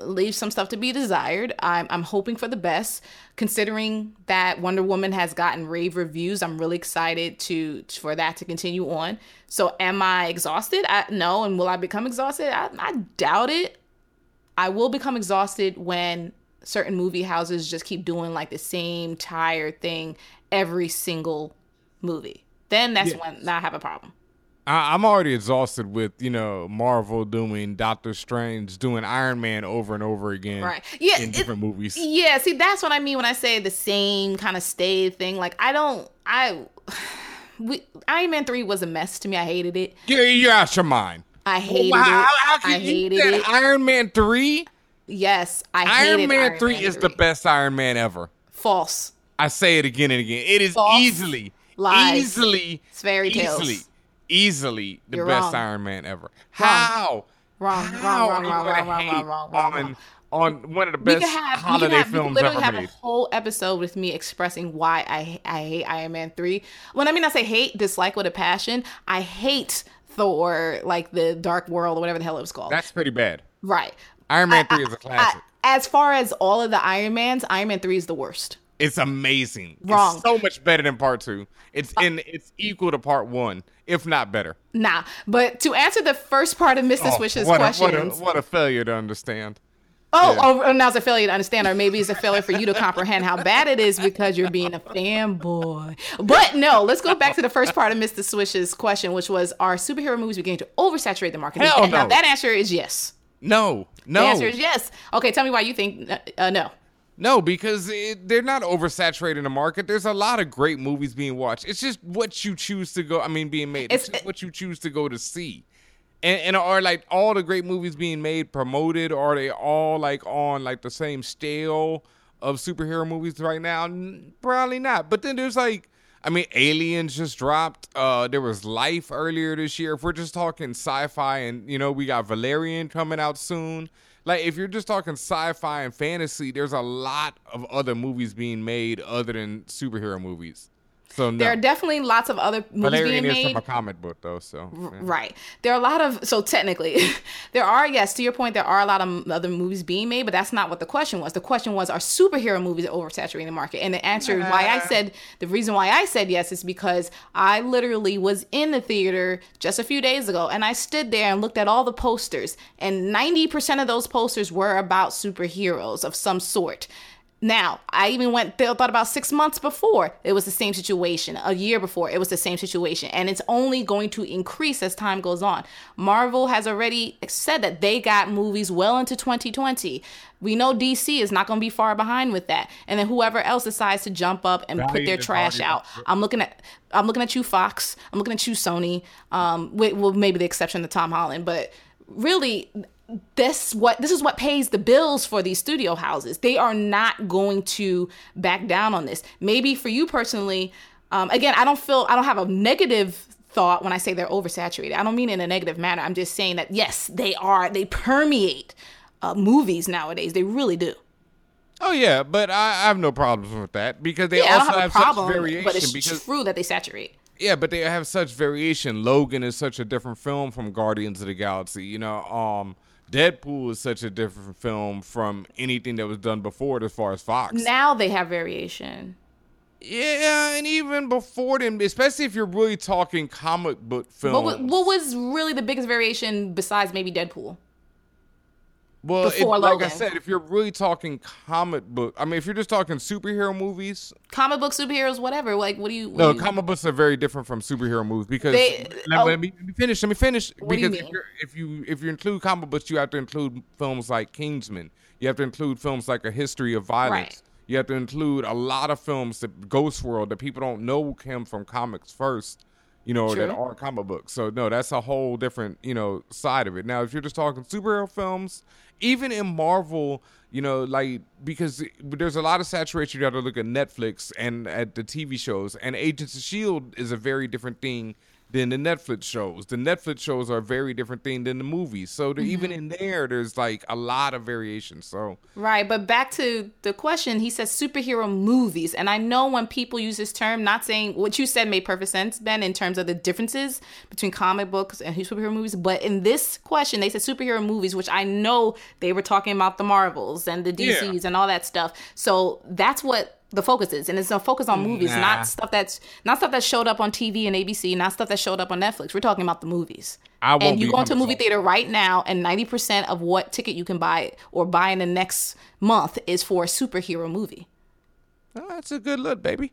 leave some stuff to be desired. I'm hoping for the best. Considering that Wonder Woman has gotten rave reviews, I'm really excited for that to continue on. So am I exhausted? No. And will I become exhausted? I doubt it. I will become exhausted when certain movie houses just keep doing like the same tired thing every single movie. Then that's when I have a problem. I'm already exhausted with, Marvel doing Doctor Strange, doing Iron Man over and over again, right? Yeah, in different movies. Yeah, see, that's what I mean when I say the same kind of stay thing. Like, Iron Man 3 was a mess to me. I hated it. Yeah, you're out your mind. I hated it. I hated it. Iron Man 3? Yes, Iron Man 3 is the best Iron Man ever. False. I say it again and again. It is false. Easily. It's fairy tales. Easily the best Iron Man ever. How? Wrong. On one of the best holiday films ever made. We have a whole episode with me expressing why I hate Iron Man 3. When I say hate, dislike with a passion, I hate Thor, like the Dark World or whatever the hell it was called. That's pretty bad. Right. Iron Man 3 is a classic. As far as all of the Iron Mans, Iron Man 3 is the worst. It's amazing. Wrong. It's so much better than part 2. It's equal to part 1, if not better. Nah, but to answer the first part of Mr. Swish's question, what a failure to understand. Now it's a failure to understand, or maybe it's a failure for you to comprehend how bad it is because you're being a fanboy. But no, let's go back to the first part of Mr. Swish's question, which was, are superhero movies beginning to oversaturate the market? Hell no. Now that answer is yes. No. The answer is yes. Okay, tell me why you think no. No, because they're not oversaturating the market. There's a lot of great movies being watched. It's just what you choose to go, being made. It's just what you choose to go to see. And are like all the great movies being made promoted? Are they all like on like the same stale of superhero movies right now? Probably not. But then there's like, Aliens just dropped. There was Life earlier this year. If we're just talking sci-fi and, we got Valerian coming out soon. Like, if you're just talking sci-fi and fantasy, there's a lot of other movies being made other than superhero movies. So no. There are definitely lots of other movies being made. Valerian is from a comic book, though, so. Yeah. Right. There are a lot of, so technically, to your point, there are a lot of other movies being made, but that's not what the question was. The question was, are superhero movies oversaturating the market? And the answer the reason why I said yes is because I literally was in the theater just a few days ago, and I stood there and looked at all the posters, and 90% of those posters were about superheroes of some sort. Now, I even thought about 6 months before, it was the same situation. A year before, it was the same situation. And it's only going to increase as time goes on. Marvel has already said that they got movies well into 2020. We know DC is not going to be far behind with that. And then whoever else decides to jump up and put their trash out. I'm looking at you, Fox. I'm looking at you, Sony. Well, maybe the exception of Tom Holland. But really, This is what pays the bills for these studio houses. They are not going to back down on this. Maybe for you personally, again, I don't have a negative thought when I say they're oversaturated. I don't mean in a negative manner. I'm just saying that yes, they are. They permeate movies nowadays. They really do. Oh yeah, but I have no problems with that because they also have such variation. But it's true that they saturate. Yeah, but they have such variation. Logan is such a different film from Guardians of the Galaxy. You know, Deadpool is such a different film from anything that was done before it as far as Fox. Now they have variation. Yeah, and even before them, especially if you're really talking comic book films. But what was really the biggest variation besides maybe Deadpool? Well, like I said, if you're really talking comic book, I mean, if you're just talking superhero movies, comic book superheroes, whatever. Like, what do you? Comic books are very different from superhero movies because let me finish. Let me finish. Because if you include comic books, you have to include films like Kingsman. You have to include films like A History of Violence. Right. You have to include a lot of films, that Ghost World, that people don't know came from comics first. You know, that are comic books. So, no, that's a whole different, you know, side of it. Now, if you're just talking superhero films, even in Marvel, you know, like, because there's a lot of saturation. You have to look at Netflix and at the TV shows. And Agents of S.H.I.E.L.D. is a very different thing than the Netflix shows. The Netflix shows are a very different thing than the movies. So, even in there's, like, a lot of variation. So right, but back to the question. He says superhero movies. And I know when people use this term, not saying what you said made perfect sense, Ben, in terms of the differences between comic books and superhero movies. But in this question, they said superhero movies, which I know they were talking about the Marvels and the DCs and all that stuff. So that's what the focus is, and it's a focus on movies, not stuff that showed up on TV and ABC, not stuff that showed up on Netflix. We're talking about the movies. And you go into a movie theater right now, and 90% of what ticket you can buy or buy in the next month is for a superhero movie. Oh, that's a good look, baby.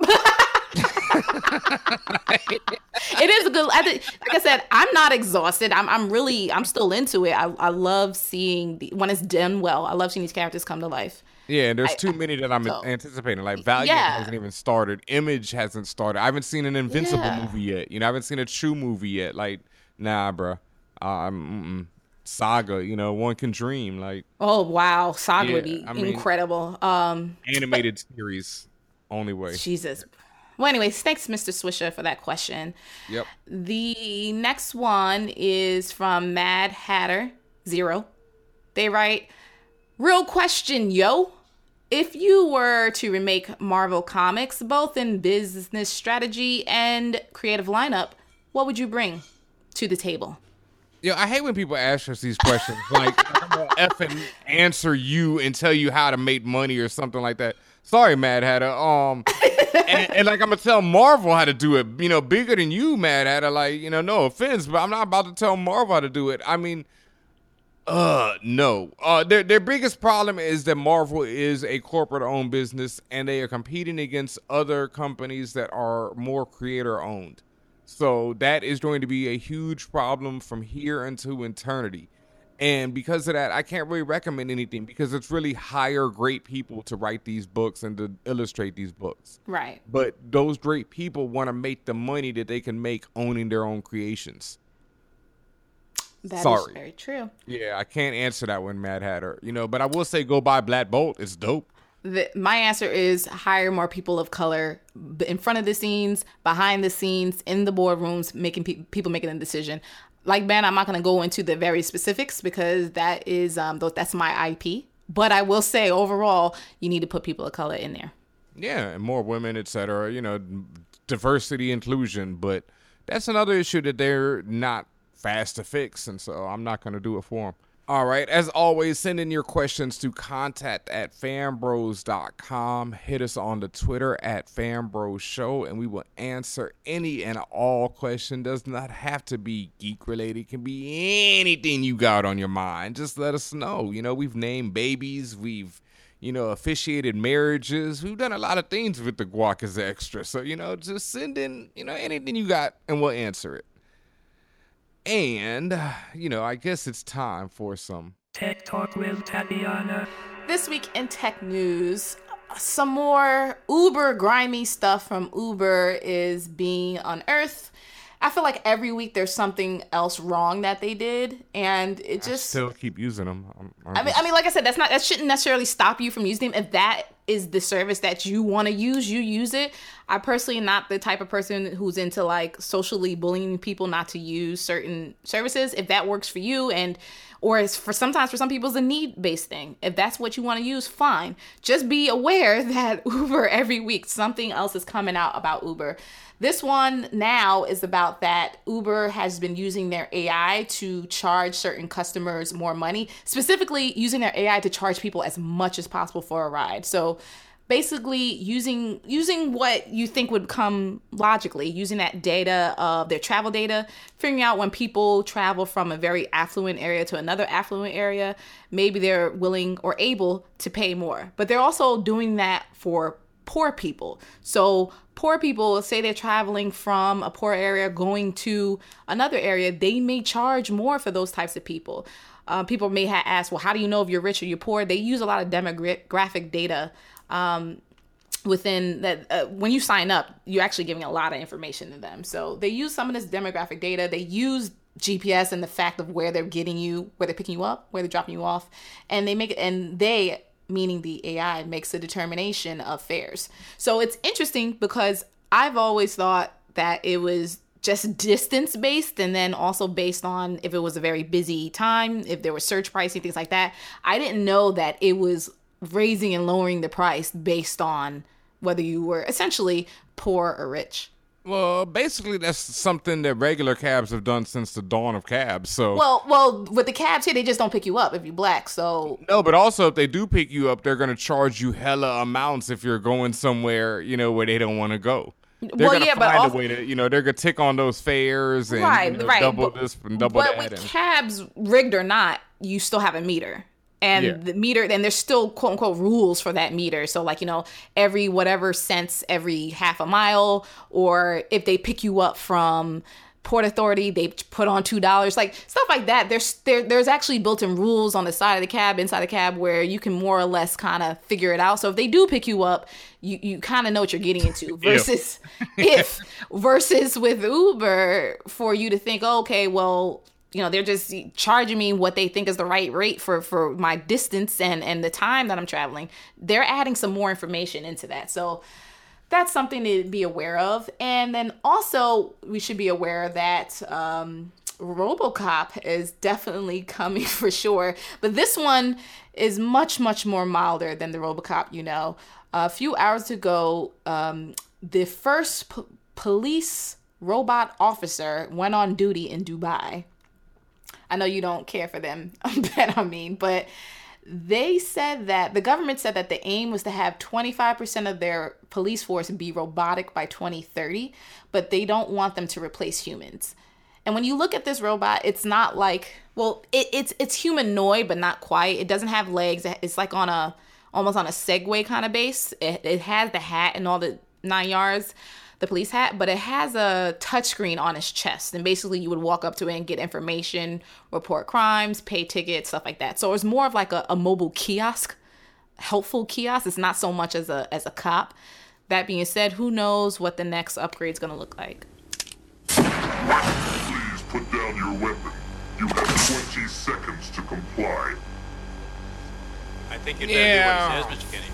It is a good. Like I said, I'm not exhausted. I'm still into it. I love seeing when it's done well. I love seeing these characters come to life. Yeah, and there's too many that I'm anticipating. Like, Valiant hasn't even started. Image hasn't started. I haven't seen an Invincible movie yet. You know, I haven't seen a True movie yet. Like, nah, bro. Saga, you know, one can dream. Like, oh, wow. Saga would be incredible. Animated series, only way. Jesus. Well, anyways, thanks, Mr. Swisher, for that question. Yep. The next one is from Mad Hatter 0. They write, real question, yo. If you were to remake Marvel Comics, both in business strategy and creative lineup, what would you bring to the table? Yo, I hate when people ask us these questions. Like, I'm going to effing answer you and tell you how to make money or something like that. Sorry, Mad Hatter. And like, I'm going to tell Marvel how to do it. You know, bigger than you, Mad Hatter. Like, you know, no offense, but I'm not about to tell Marvel how to do it. I mean, no. Their biggest problem is that Marvel is a corporate-owned business, and they are competing against other companies that are more creator-owned. So that is going to be a huge problem from here into eternity. And because of that, I can't really recommend anything because it's really hire great people to write these books and to illustrate these books. Right. But those great people want to make the money that they can make owning their own creations. That is very true. Yeah, I can't answer that one, Mad Hatter. You know, but I will say go buy Black Bolt. It's dope. My answer is hire more people of color in front of the scenes, behind the scenes, in the boardrooms, making people making a decision. Like, Ben, I'm not going to go into the very specifics because that is that's my IP. But I will say overall, you need to put people of color in there. Yeah, and more women, et cetera. You know, diversity, inclusion. But that's another issue that they're not fast to fix, and so I'm not going to do it for them. All right, as always, send in your questions to contact@fanbros.com. Hit us on the Twitter @fanbroshow, and we will answer any and all question. Does not have to be geek related. It can be anything you got on your mind. Just let us know. You know, we've named babies, we've, you know, officiated marriages. We've done a lot of things with the Guac is Extra. So, you know, just send in, you know, anything you got, and we'll answer it. And, you know, I guess it's time for some Tech Talk with Tatiana. This week in tech news, some more uber grimy stuff from Uber is being unearthed. I feel like every week there's something else wrong that they did, and I still keep using them. I mean, like I said, that shouldn't necessarily stop you from using them. If that is the service that you want to use, you use it. I personally am not the type of person who's into like socially bullying people not to use certain services. If that works for you, and or it's for sometimes for some people it's a need-based thing. If that's what you want to use, fine. Just be aware that Uber every week, something else is coming out about Uber. This one now is about that Uber has been using their AI to charge certain customers more money, specifically using their AI to charge people as much as possible for a ride. So basically using what you think would come logically, using that data of their travel data, figuring out when people travel from a very affluent area to another affluent area, maybe they're willing or able to pay more. But they're also doing that for poor people. So poor people, say they're traveling from a poor area going to another area, they may charge more for those types of people. People may have asked, well, how do you know if you're rich or you're poor? They use a lot of demographic data within that. When you sign up, you're actually giving a lot of information to them. So they use some of this demographic data. They use GPS and the fact of where they're getting you, where they're picking you up, where they're dropping you off. And they make it, and they, meaning the AI, makes a determination of fares. So it's interesting because I've always thought that it was just distance based, and then also based on if it was a very busy time, if there was surge pricing, things like that. I didn't know that it was raising and lowering the price based on whether you were essentially poor or rich. Well, basically, that's something that regular cabs have done since the dawn of cabs. So, well, with the cabs here, they just don't pick you up if you're black. So no, but also if they do pick you up, they're going to charge you hella amounts if you're going somewhere, you know, where they don't want to go. They're going to find a way to, you know, they're going to tick on those fares and double this and double that. But with cabs, rigged or not, you still have a meter. And the meter, then there's still quote unquote rules for that meter. So like, you know, every whatever cents every half a mile, or if they pick you up from Port Authority, they put on $2, like stuff like that. There's actually built-in rules on the side of the cab, inside the cab, where you can more or less kind of figure it out. So if they do pick you up, you kind of know what you're getting into versus versus with Uber, for you to think, oh, okay, well, you know, they're just charging me what they think is the right rate for my distance and the time that I'm traveling. They're adding some more information into that. So that's something to be aware of. And then also we should be aware that RoboCop is definitely coming for sure. But this one is much, much more milder than the RoboCop, you know. A few hours ago, the first police robot officer went on duty in Dubai. I know you don't care for them, but they said that the government said that the aim was to have 25% of their police force be robotic by 2030, but they don't want them to replace humans. And when you look at this robot, it's not like, well, it's humanoid, but not quite. It doesn't have legs. It's like on almost on a Segway kind of base. It has the hat and all the nine yards, the police hat, but it has a touchscreen on its chest. And basically you would walk up to it and get information, report crimes, pay tickets, stuff like that. So it's more of like a mobile kiosk, helpful kiosk. It's not so much as a cop. That being said, who knows what the next upgrade's gonna look like. Please put down your weapon. You have 20 seconds to comply. I think you know what it says, Mr. Kenny.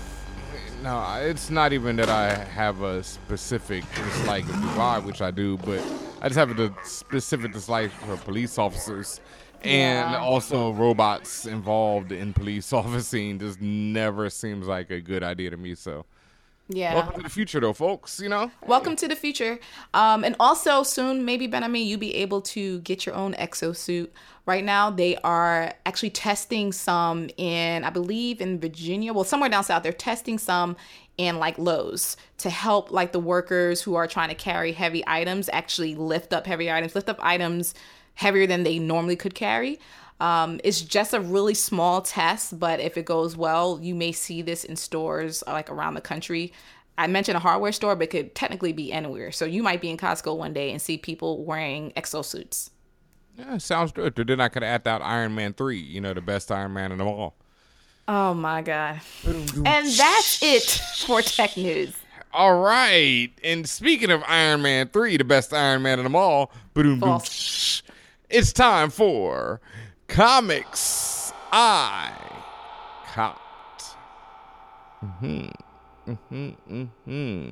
No, it's not even that I have a specific dislike of Dubai, which I do, but I just have a specific dislike for police officers and also robots involved in police officing. Just never seems like a good idea to me. So, welcome to the future, though, folks. You know, welcome to the future. And also soon, maybe Ben, you'll be able to get your own exosuit. Right now, they are actually testing some in, I believe, in Virginia. Well, somewhere down south, they're testing some in like Lowe's to help like the workers who are trying to carry heavy items actually lift up heavy items, heavier than they normally could carry. It's just a really small test, but if it goes well, you may see this in stores like around the country. I mentioned a hardware store, but it could technically be anywhere. So you might be in Costco one day and see people wearing exosuits. Yeah, sounds good. Then I could add out Iron Man 3, you know, the best Iron Man of them all. Oh, my God. And that's it for Tech News. All right. And speaking of Iron Man 3, the best Iron Man of them all, false. It's time for Comics I Caught. And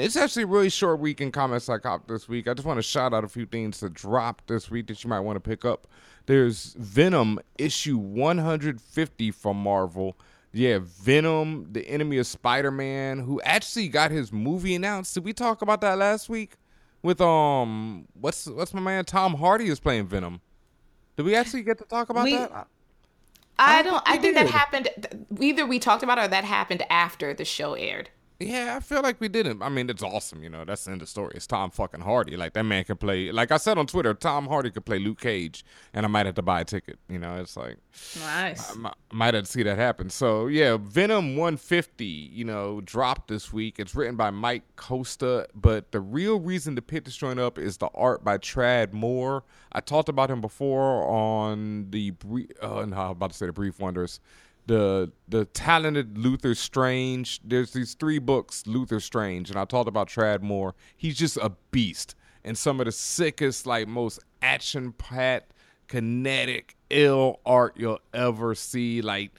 it's actually a really short week in Comic Psychop this week. I just want to shout out a few things to drop this week that you might want to pick up. There's Venom issue 150 from Marvel. Yeah, Venom, the enemy of Spider-Man, who actually got his movie announced. Did we talk about that last week? With what's my man Tom Hardy is playing Venom. Did we actually get to talk about that? I think that happened. Either we talked about it or that happened after the show aired. Yeah, I feel like we didn't. I mean, it's awesome. You know, that's the end of the story. It's Tom fucking Hardy. Like, that man can play. Like I said on Twitter, Tom Hardy could play Luke Cage, and I might have to buy a ticket. You know, it's like, nice. I might have to see that happen. So, yeah, Venom 150, you know, dropped this week. It's written by Mike Costa, but the real reason to pick this joint up is the art by Trad Moore. I talked about him before on the Brief Wonders. The talented Luther Strange. There's these three books, Luther Strange, and I talked about Trad Moore. He's just a beast. And some of the sickest, like, most action-packed, kinetic, ill art you'll ever see. Like,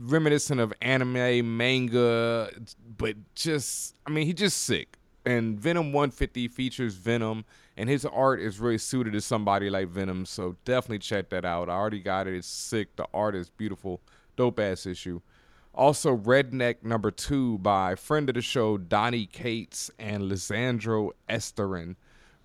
reminiscent of anime, manga, but just, I mean, he's just sick. And Venom 150 features Venom, and his art is really suited to somebody like Venom, so definitely check that out. I already got it. It's sick. The art is beautiful. Dope-ass issue. Also, Redneck number 2 by friend of the show Donnie Cates and Lisandro Esterin.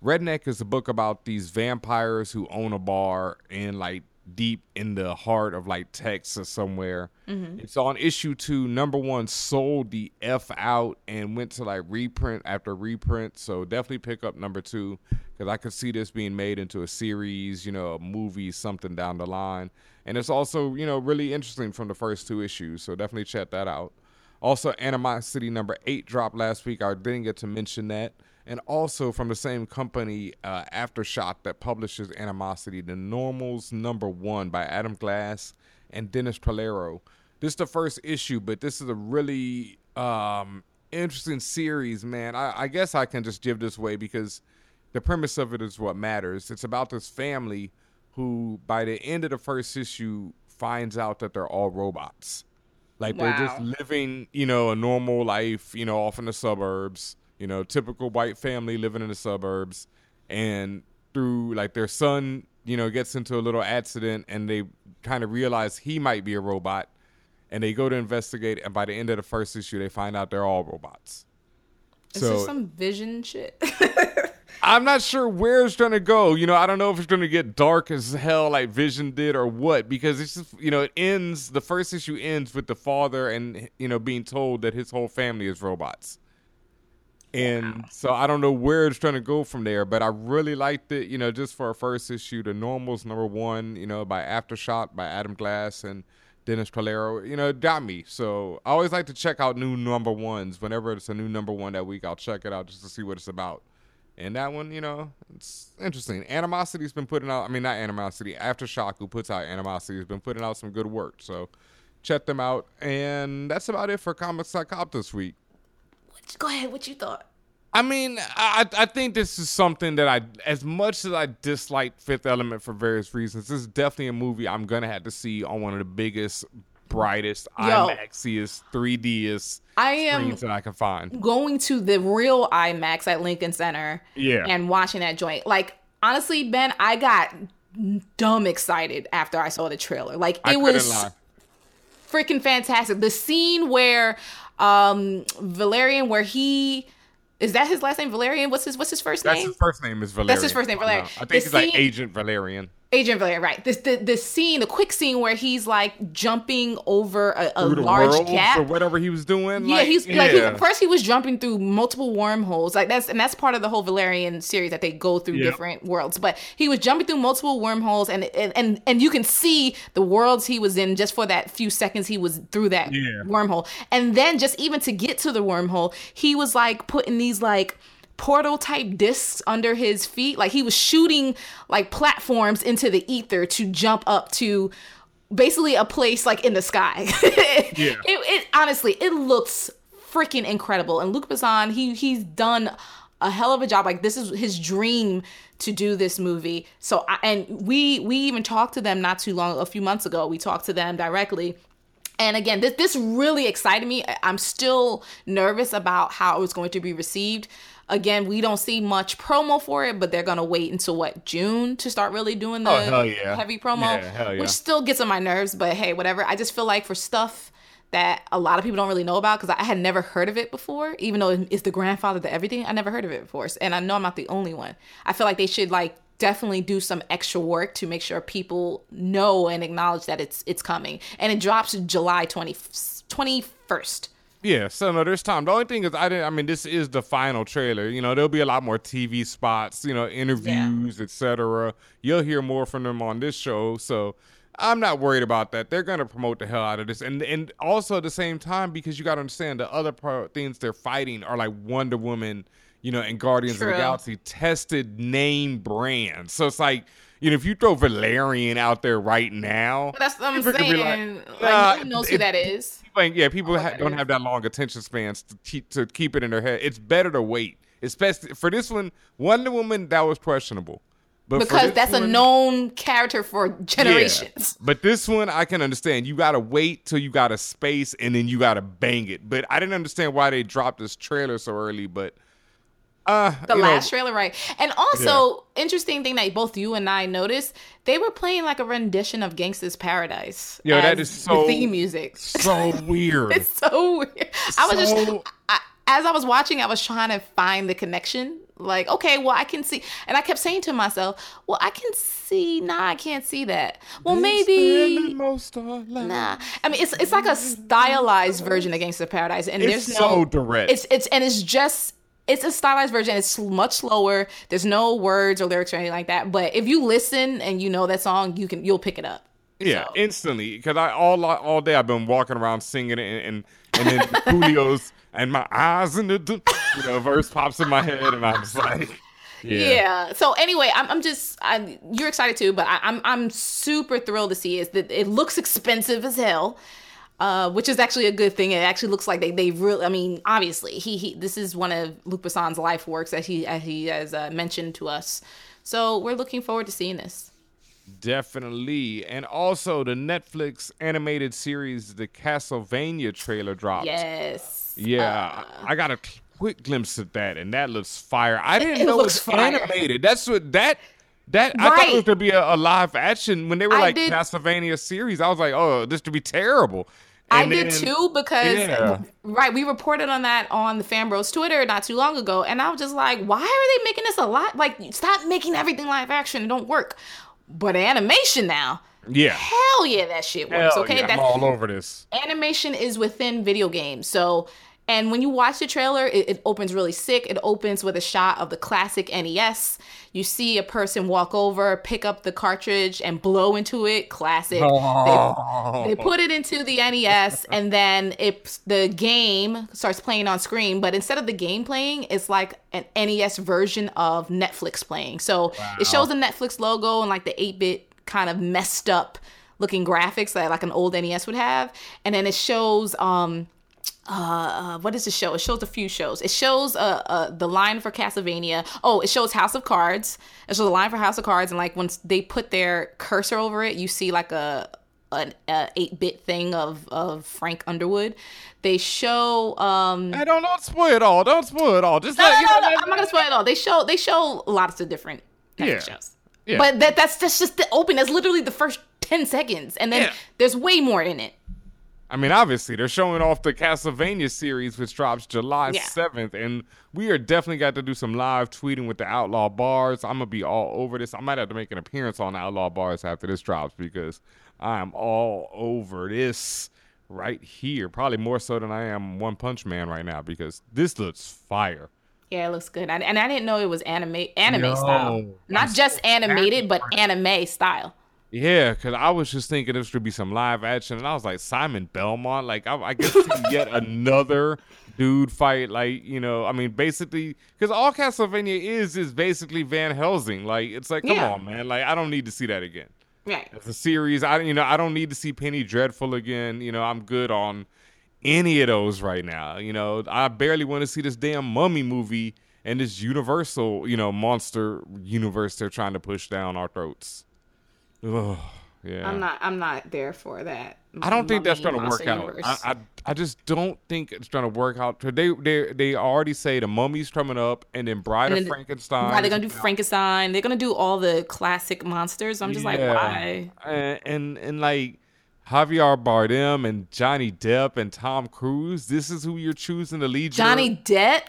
Redneck is a book about these vampires who own a bar in, like, deep in the heart of, like, Texas somewhere. Mm-hmm. It's on issue 2. Number 1 sold the F out and went to, like, reprint after reprint. So definitely pick up number 2 because I could see this being made into a series, you know, a movie, something down the line. And it's also, you know, really interesting from the first 2 issues. So definitely check that out. Also, Animosity number 8 dropped last week. I didn't get to mention that. And also from the same company, Aftershock, that publishes Animosity, The Normals Number 1 by Adam Glass and Dennis Palero. This is the first issue, but this is a really interesting series, man. I guess I can just give this away because the premise of it is what matters. It's about this family who, by the end of the first issue, finds out that they're all robots. Like, wow. They're just living, you know, a normal life, you know, off in the suburbs. You know, typical white family living in the suburbs, and through, like, their son, you know, gets into a little accident, and they kind of realize he might be a robot, and they go to investigate, and by the end of the first issue, they find out they're all robots. Is there some Vision shit? I'm not sure where it's going to go. You know, I don't know if it's going to get dark as hell like Vision did or what, because it's just, you know, it ends, the first issue ends with the father and, you know, being told that his whole family is robots. And wow. So I don't know where it's going to go from there, but I really liked it, you know, just for our first issue, The Normals Number 1, you know, by Aftershock, by Adam Glass and Dennis Palero, you know, it got me. So I always like to check out new number ones. Whenever it's a new number 1 that week, I'll check it out just to see what it's about. And that one, you know, it's interesting. Animosity's been putting out, I mean, not Animosity, Aftershock, who puts out Animosity, has been putting out some good work. So check them out. And that's about it for Comic Psychop this week. Go ahead, what you thought? I mean, I think this is something that as much as I dislike Fifth Element for various reasons, this is definitely a movie I'm going to have to see on one of the biggest, brightest, IMAXiest, 3Diest screens that I can find. Going to the real IMAX at Lincoln Center and watching that joint. Like, honestly, Ben, I got dumb excited after I saw the trailer. Like, it was freaking fantastic. The scene where... Valerian, where he is that his last name Valerian? What's his first name? That's his first name is Valerian. That's his first name Valerian. No, I think it's like Agent Valerian. Agent Valerian, right? This the scene, the quick scene where he's like jumping over a large gap or whatever he was doing. Yeah, like, first he was jumping through multiple wormholes. Like that's part of the whole Valerian series that they go through different worlds. But he was jumping through multiple wormholes, and you can see the worlds he was in just for that few seconds he was through that wormhole, and then just even to get to the wormhole, he was like putting these like portal type discs under his feet. Like he was shooting like platforms into the ether to jump up to basically a place like in the sky. It looks freaking incredible. And Luc Besson, he's done a hell of a job. Like this is his dream to do this movie. So we even talked to them not too long, a few months ago. We talked to them directly. And again, this really excited me. I'm still nervous about how it was going to be received. Again, we don't see much promo for it, but they're going to wait until, June to start really doing the heavy promo, which still gets on my nerves, but hey, whatever. I just feel like for stuff that a lot of people don't really know about, because I had never heard of it before, even though it's the grandfather to everything, I never heard of it before, and I know I'm not the only one. I feel like they should, definitely do some extra work to make sure people know and acknowledge that it's coming. And it drops July 21st. Yeah, so no, there's time. The only thing is, this is the final trailer. There'll be a lot more TV spots, interviews, etc. You'll hear more from them on this show. So I'm not worried about that. They're going to promote the hell out of this. And also at the same time, because you got to understand the other things they're fighting are like Wonder Woman, and Guardians of the Galaxy, tested name brands. So it's like, if you throw Valerian out there right now, that's what I'm saying. Who knows who that is? People don't have that long attention spans to keep it in their head. It's better to wait, especially for this one. Wonder Woman, that was questionable, because that's a known character for generations. Yeah. But this one, I can understand. You got to wait till you got a space, and then you got to bang it. But I didn't understand why they dropped this trailer so early, but. The last trailer, right? And also, interesting thing that both you and I noticed, they were playing a rendition of Gangsta's Paradise. Yeah, that is so theme music. So weird. It's so weird. As I was watching, I was trying to find the connection. I can see. And I kept saying to myself, I can see. Nah, I can't see that. Well, maybe. Nah. It's like a stylized version of Gangsta's Paradise. And it's so direct. It's a stylized version. It's much slower. There's no words or lyrics or anything like that. But if you listen and you know that song, you'll pick it up. Yeah, so. Instantly. Because I all day I've been walking around singing it, and then Julio's and my eyes in the verse pops in my head, and I'm just like. Yeah. So anyway, I'm you're excited too, but I'm super thrilled to see it. It looks expensive as hell. Which is actually a good thing. It actually looks like they really. Obviously, he. This is one of Luc Besson's life works that he has mentioned to us. So we're looking forward to seeing this. Definitely, and also the Netflix animated series, the Castlevania trailer dropped. Yes. Yeah, I got a quick glimpse of that, and that looks fire. I didn't know it's animated. That's what that. That right. I thought it was going to be a live action. When they were Castlevania series, I was like, oh, this to be terrible. And I did too, because we reported on that on the Fanbros Twitter not too long ago, and I was just like, why are they making this a lot? Stop making everything live action. It don't work. But animation now. Yeah. Hell yeah, that shit works. Hell okay, yeah, I'm all over this. Animation is within video games, so. And when you watch the trailer, it opens really sick. It opens with a shot of the classic NES. You see a person walk over, pick up the cartridge, and blow into it. Classic. Oh. They put it into the NES, and then the game starts playing on screen. But instead of the game playing, it's like an NES version of Netflix playing. So it shows the Netflix logo and the 8-bit kind of messed up looking graphics that an old NES would have. And then it shows... what is the show? It shows a few shows. It shows the line for Castlevania. Oh, it shows House of Cards. It shows the line for House of Cards, and when they put their cursor over it, you see an 8-bit thing of Frank Underwood. They show. Hey, don't spoil it all. Don't spoil it all. Just I'm not gonna spoil it all. They show lots of different shows. Yeah. But that's just the open. That's literally the first 10 seconds, and then there's way more in it. Obviously, they're showing off the Castlevania series, which drops July 7th. And we are definitely got to do some live tweeting with the Outlaw Bars. I'm going to be all over this. I might have to make an appearance on Outlaw Bars after this drops, because I am all over this right here. Probably more so than I am One Punch Man right now, because this looks fire. Yeah, it looks good. And I didn't know it was anime style. Not just animated, but anime style. Yeah, because I was just thinking this would be some live action, and I was like, Simon Belmont, I guess yet another dude fight, basically, because all Castlevania is basically Van Helsing. Come on, man, I don't need to see that again. Right. It's a series. I don't need to see Penny Dreadful again. I'm good on any of those right now. I barely want to see this damn Mummy movie and this Universal, monster universe they're trying to push down our throats. Oh, yeah. I'm not there for that. I don't think that's going to work out. I just don't think it's going to work out. They already say the Mummy's coming up, and then Bride of Frankenstein. Why they're going to do Frankenstein? They're going to do all the classic monsters. I'm just like, why? And like Javier Bardem and Johnny Depp and Tom Cruise. This is who you're choosing to lead. Johnny Depp.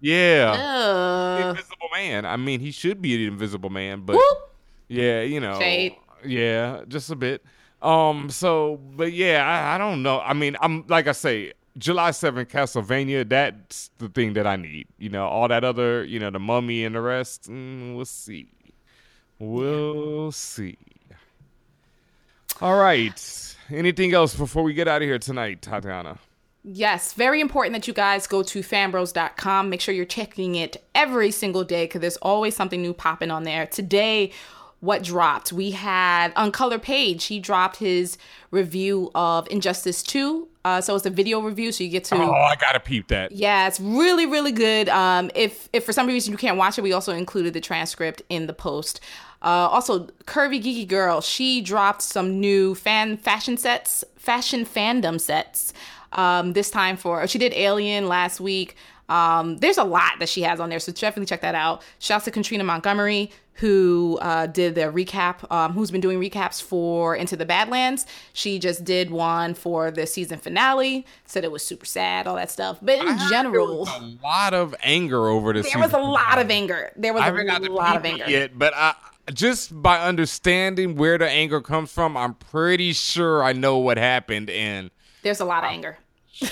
Yeah. The Invisible Man. I mean, he should be the Invisible Man, but whoop. Yeah, you know, Shade. Yeah, just a bit. So, but yeah, I don't know. I mean, I'm like I say, July 7th, Castlevania, that's the thing that I need. You know, all that other, you know, the Mummy and the rest, we'll see. We'll see. All right. Anything else before we get out of here tonight, Tatiana? Yes, very important that you guys go to fanbros.com. Make sure you're checking it every single day because there's always something new popping on there. Today, what dropped? We had Uncolor Page. He dropped his review of Injustice 2. So it's a video review, so you get to... Oh, I gotta peep that. Yeah, it's really, really good. If for some reason you can't watch it, we also included the transcript in the post. Also, Curvy Geeky Girl, she dropped some new fashion fandom sets. This time she did Alien last week. There's a lot that she has on there, so definitely check that out. Shouts to Katrina Montgomery, who did their recap, who's been doing recaps for Into the Badlands. She just did one for the season finale, said it was super sad, all that stuff. But in general... There was a lot of anger over this season. There was a lot of anger. Yet, but I, just by understanding where the anger comes from, I'm pretty sure I know what happened, and... There's a lot of anger.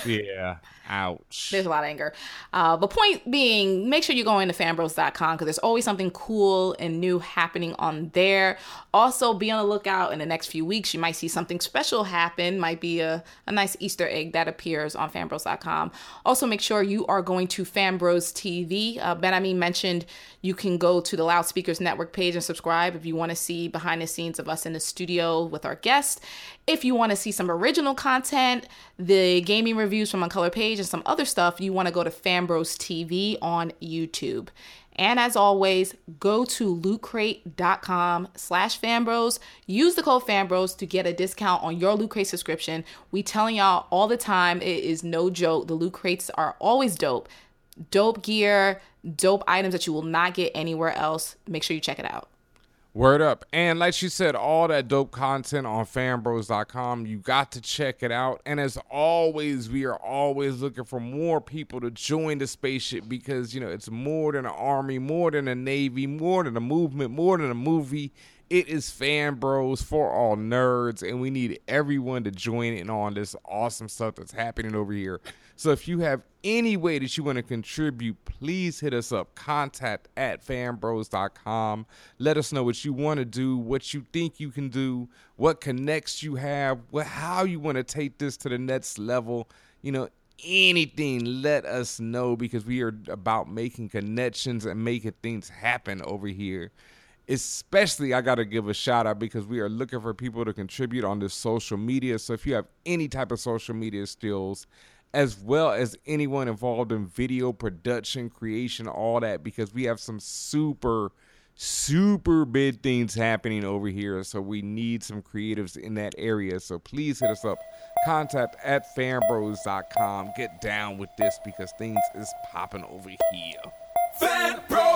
Yeah. Ouch. There's a lot of anger. But point being, make sure you go into fanbros.com because there's always something cool and new happening on there. Also, be on the lookout in the next few weeks. You might see something special happen. Might be a nice Easter egg that appears on fanbros.com. Also, make sure you are going to Fanbros TV. Ben Hamine mentioned you can go to the Loudspeakers Network page and subscribe if you want to see behind the scenes of us in the studio with our guests. If you want to see some original content, the gaming reviews from Uncolor Page, and some other stuff, you want to go to Fanbros TV on YouTube. And as always, go to lootcrate.com/fanbros. Use the code fanbros to get a discount on your Loot Crate subscription. We telling y'all all the time, it is no joke. The Loot Crates are always dope. Dope gear, dope items that you will not get anywhere else. Make sure you check it out. Word up. And like she said, all that dope content on fanbros.com. You got to check it out. And as always, we are always looking for more people to join the spaceship because, you know, it's more than an army, more than a navy, more than a movement, more than a movie. It is Fan Bros for all nerds, and we need everyone to join in on this awesome stuff that's happening over here. So if you have any way that you want to contribute, please hit us up. contact@fanbros.com. Let us know what you want to do, what you think you can do, what connects you have, how you want to take this to the next level. You know, anything, let us know because we are about making connections and making things happen over here. Especially, I got to give a shout out because we are looking for people to contribute on this social media. So if you have any type of social media skills, as well as anyone involved in video production, creation, all that, because we have some super, super big things happening over here. So we need some creatives in that area. So please hit us up. contact@fanbros.com. Get down with this because things is popping over here. Fan Bros!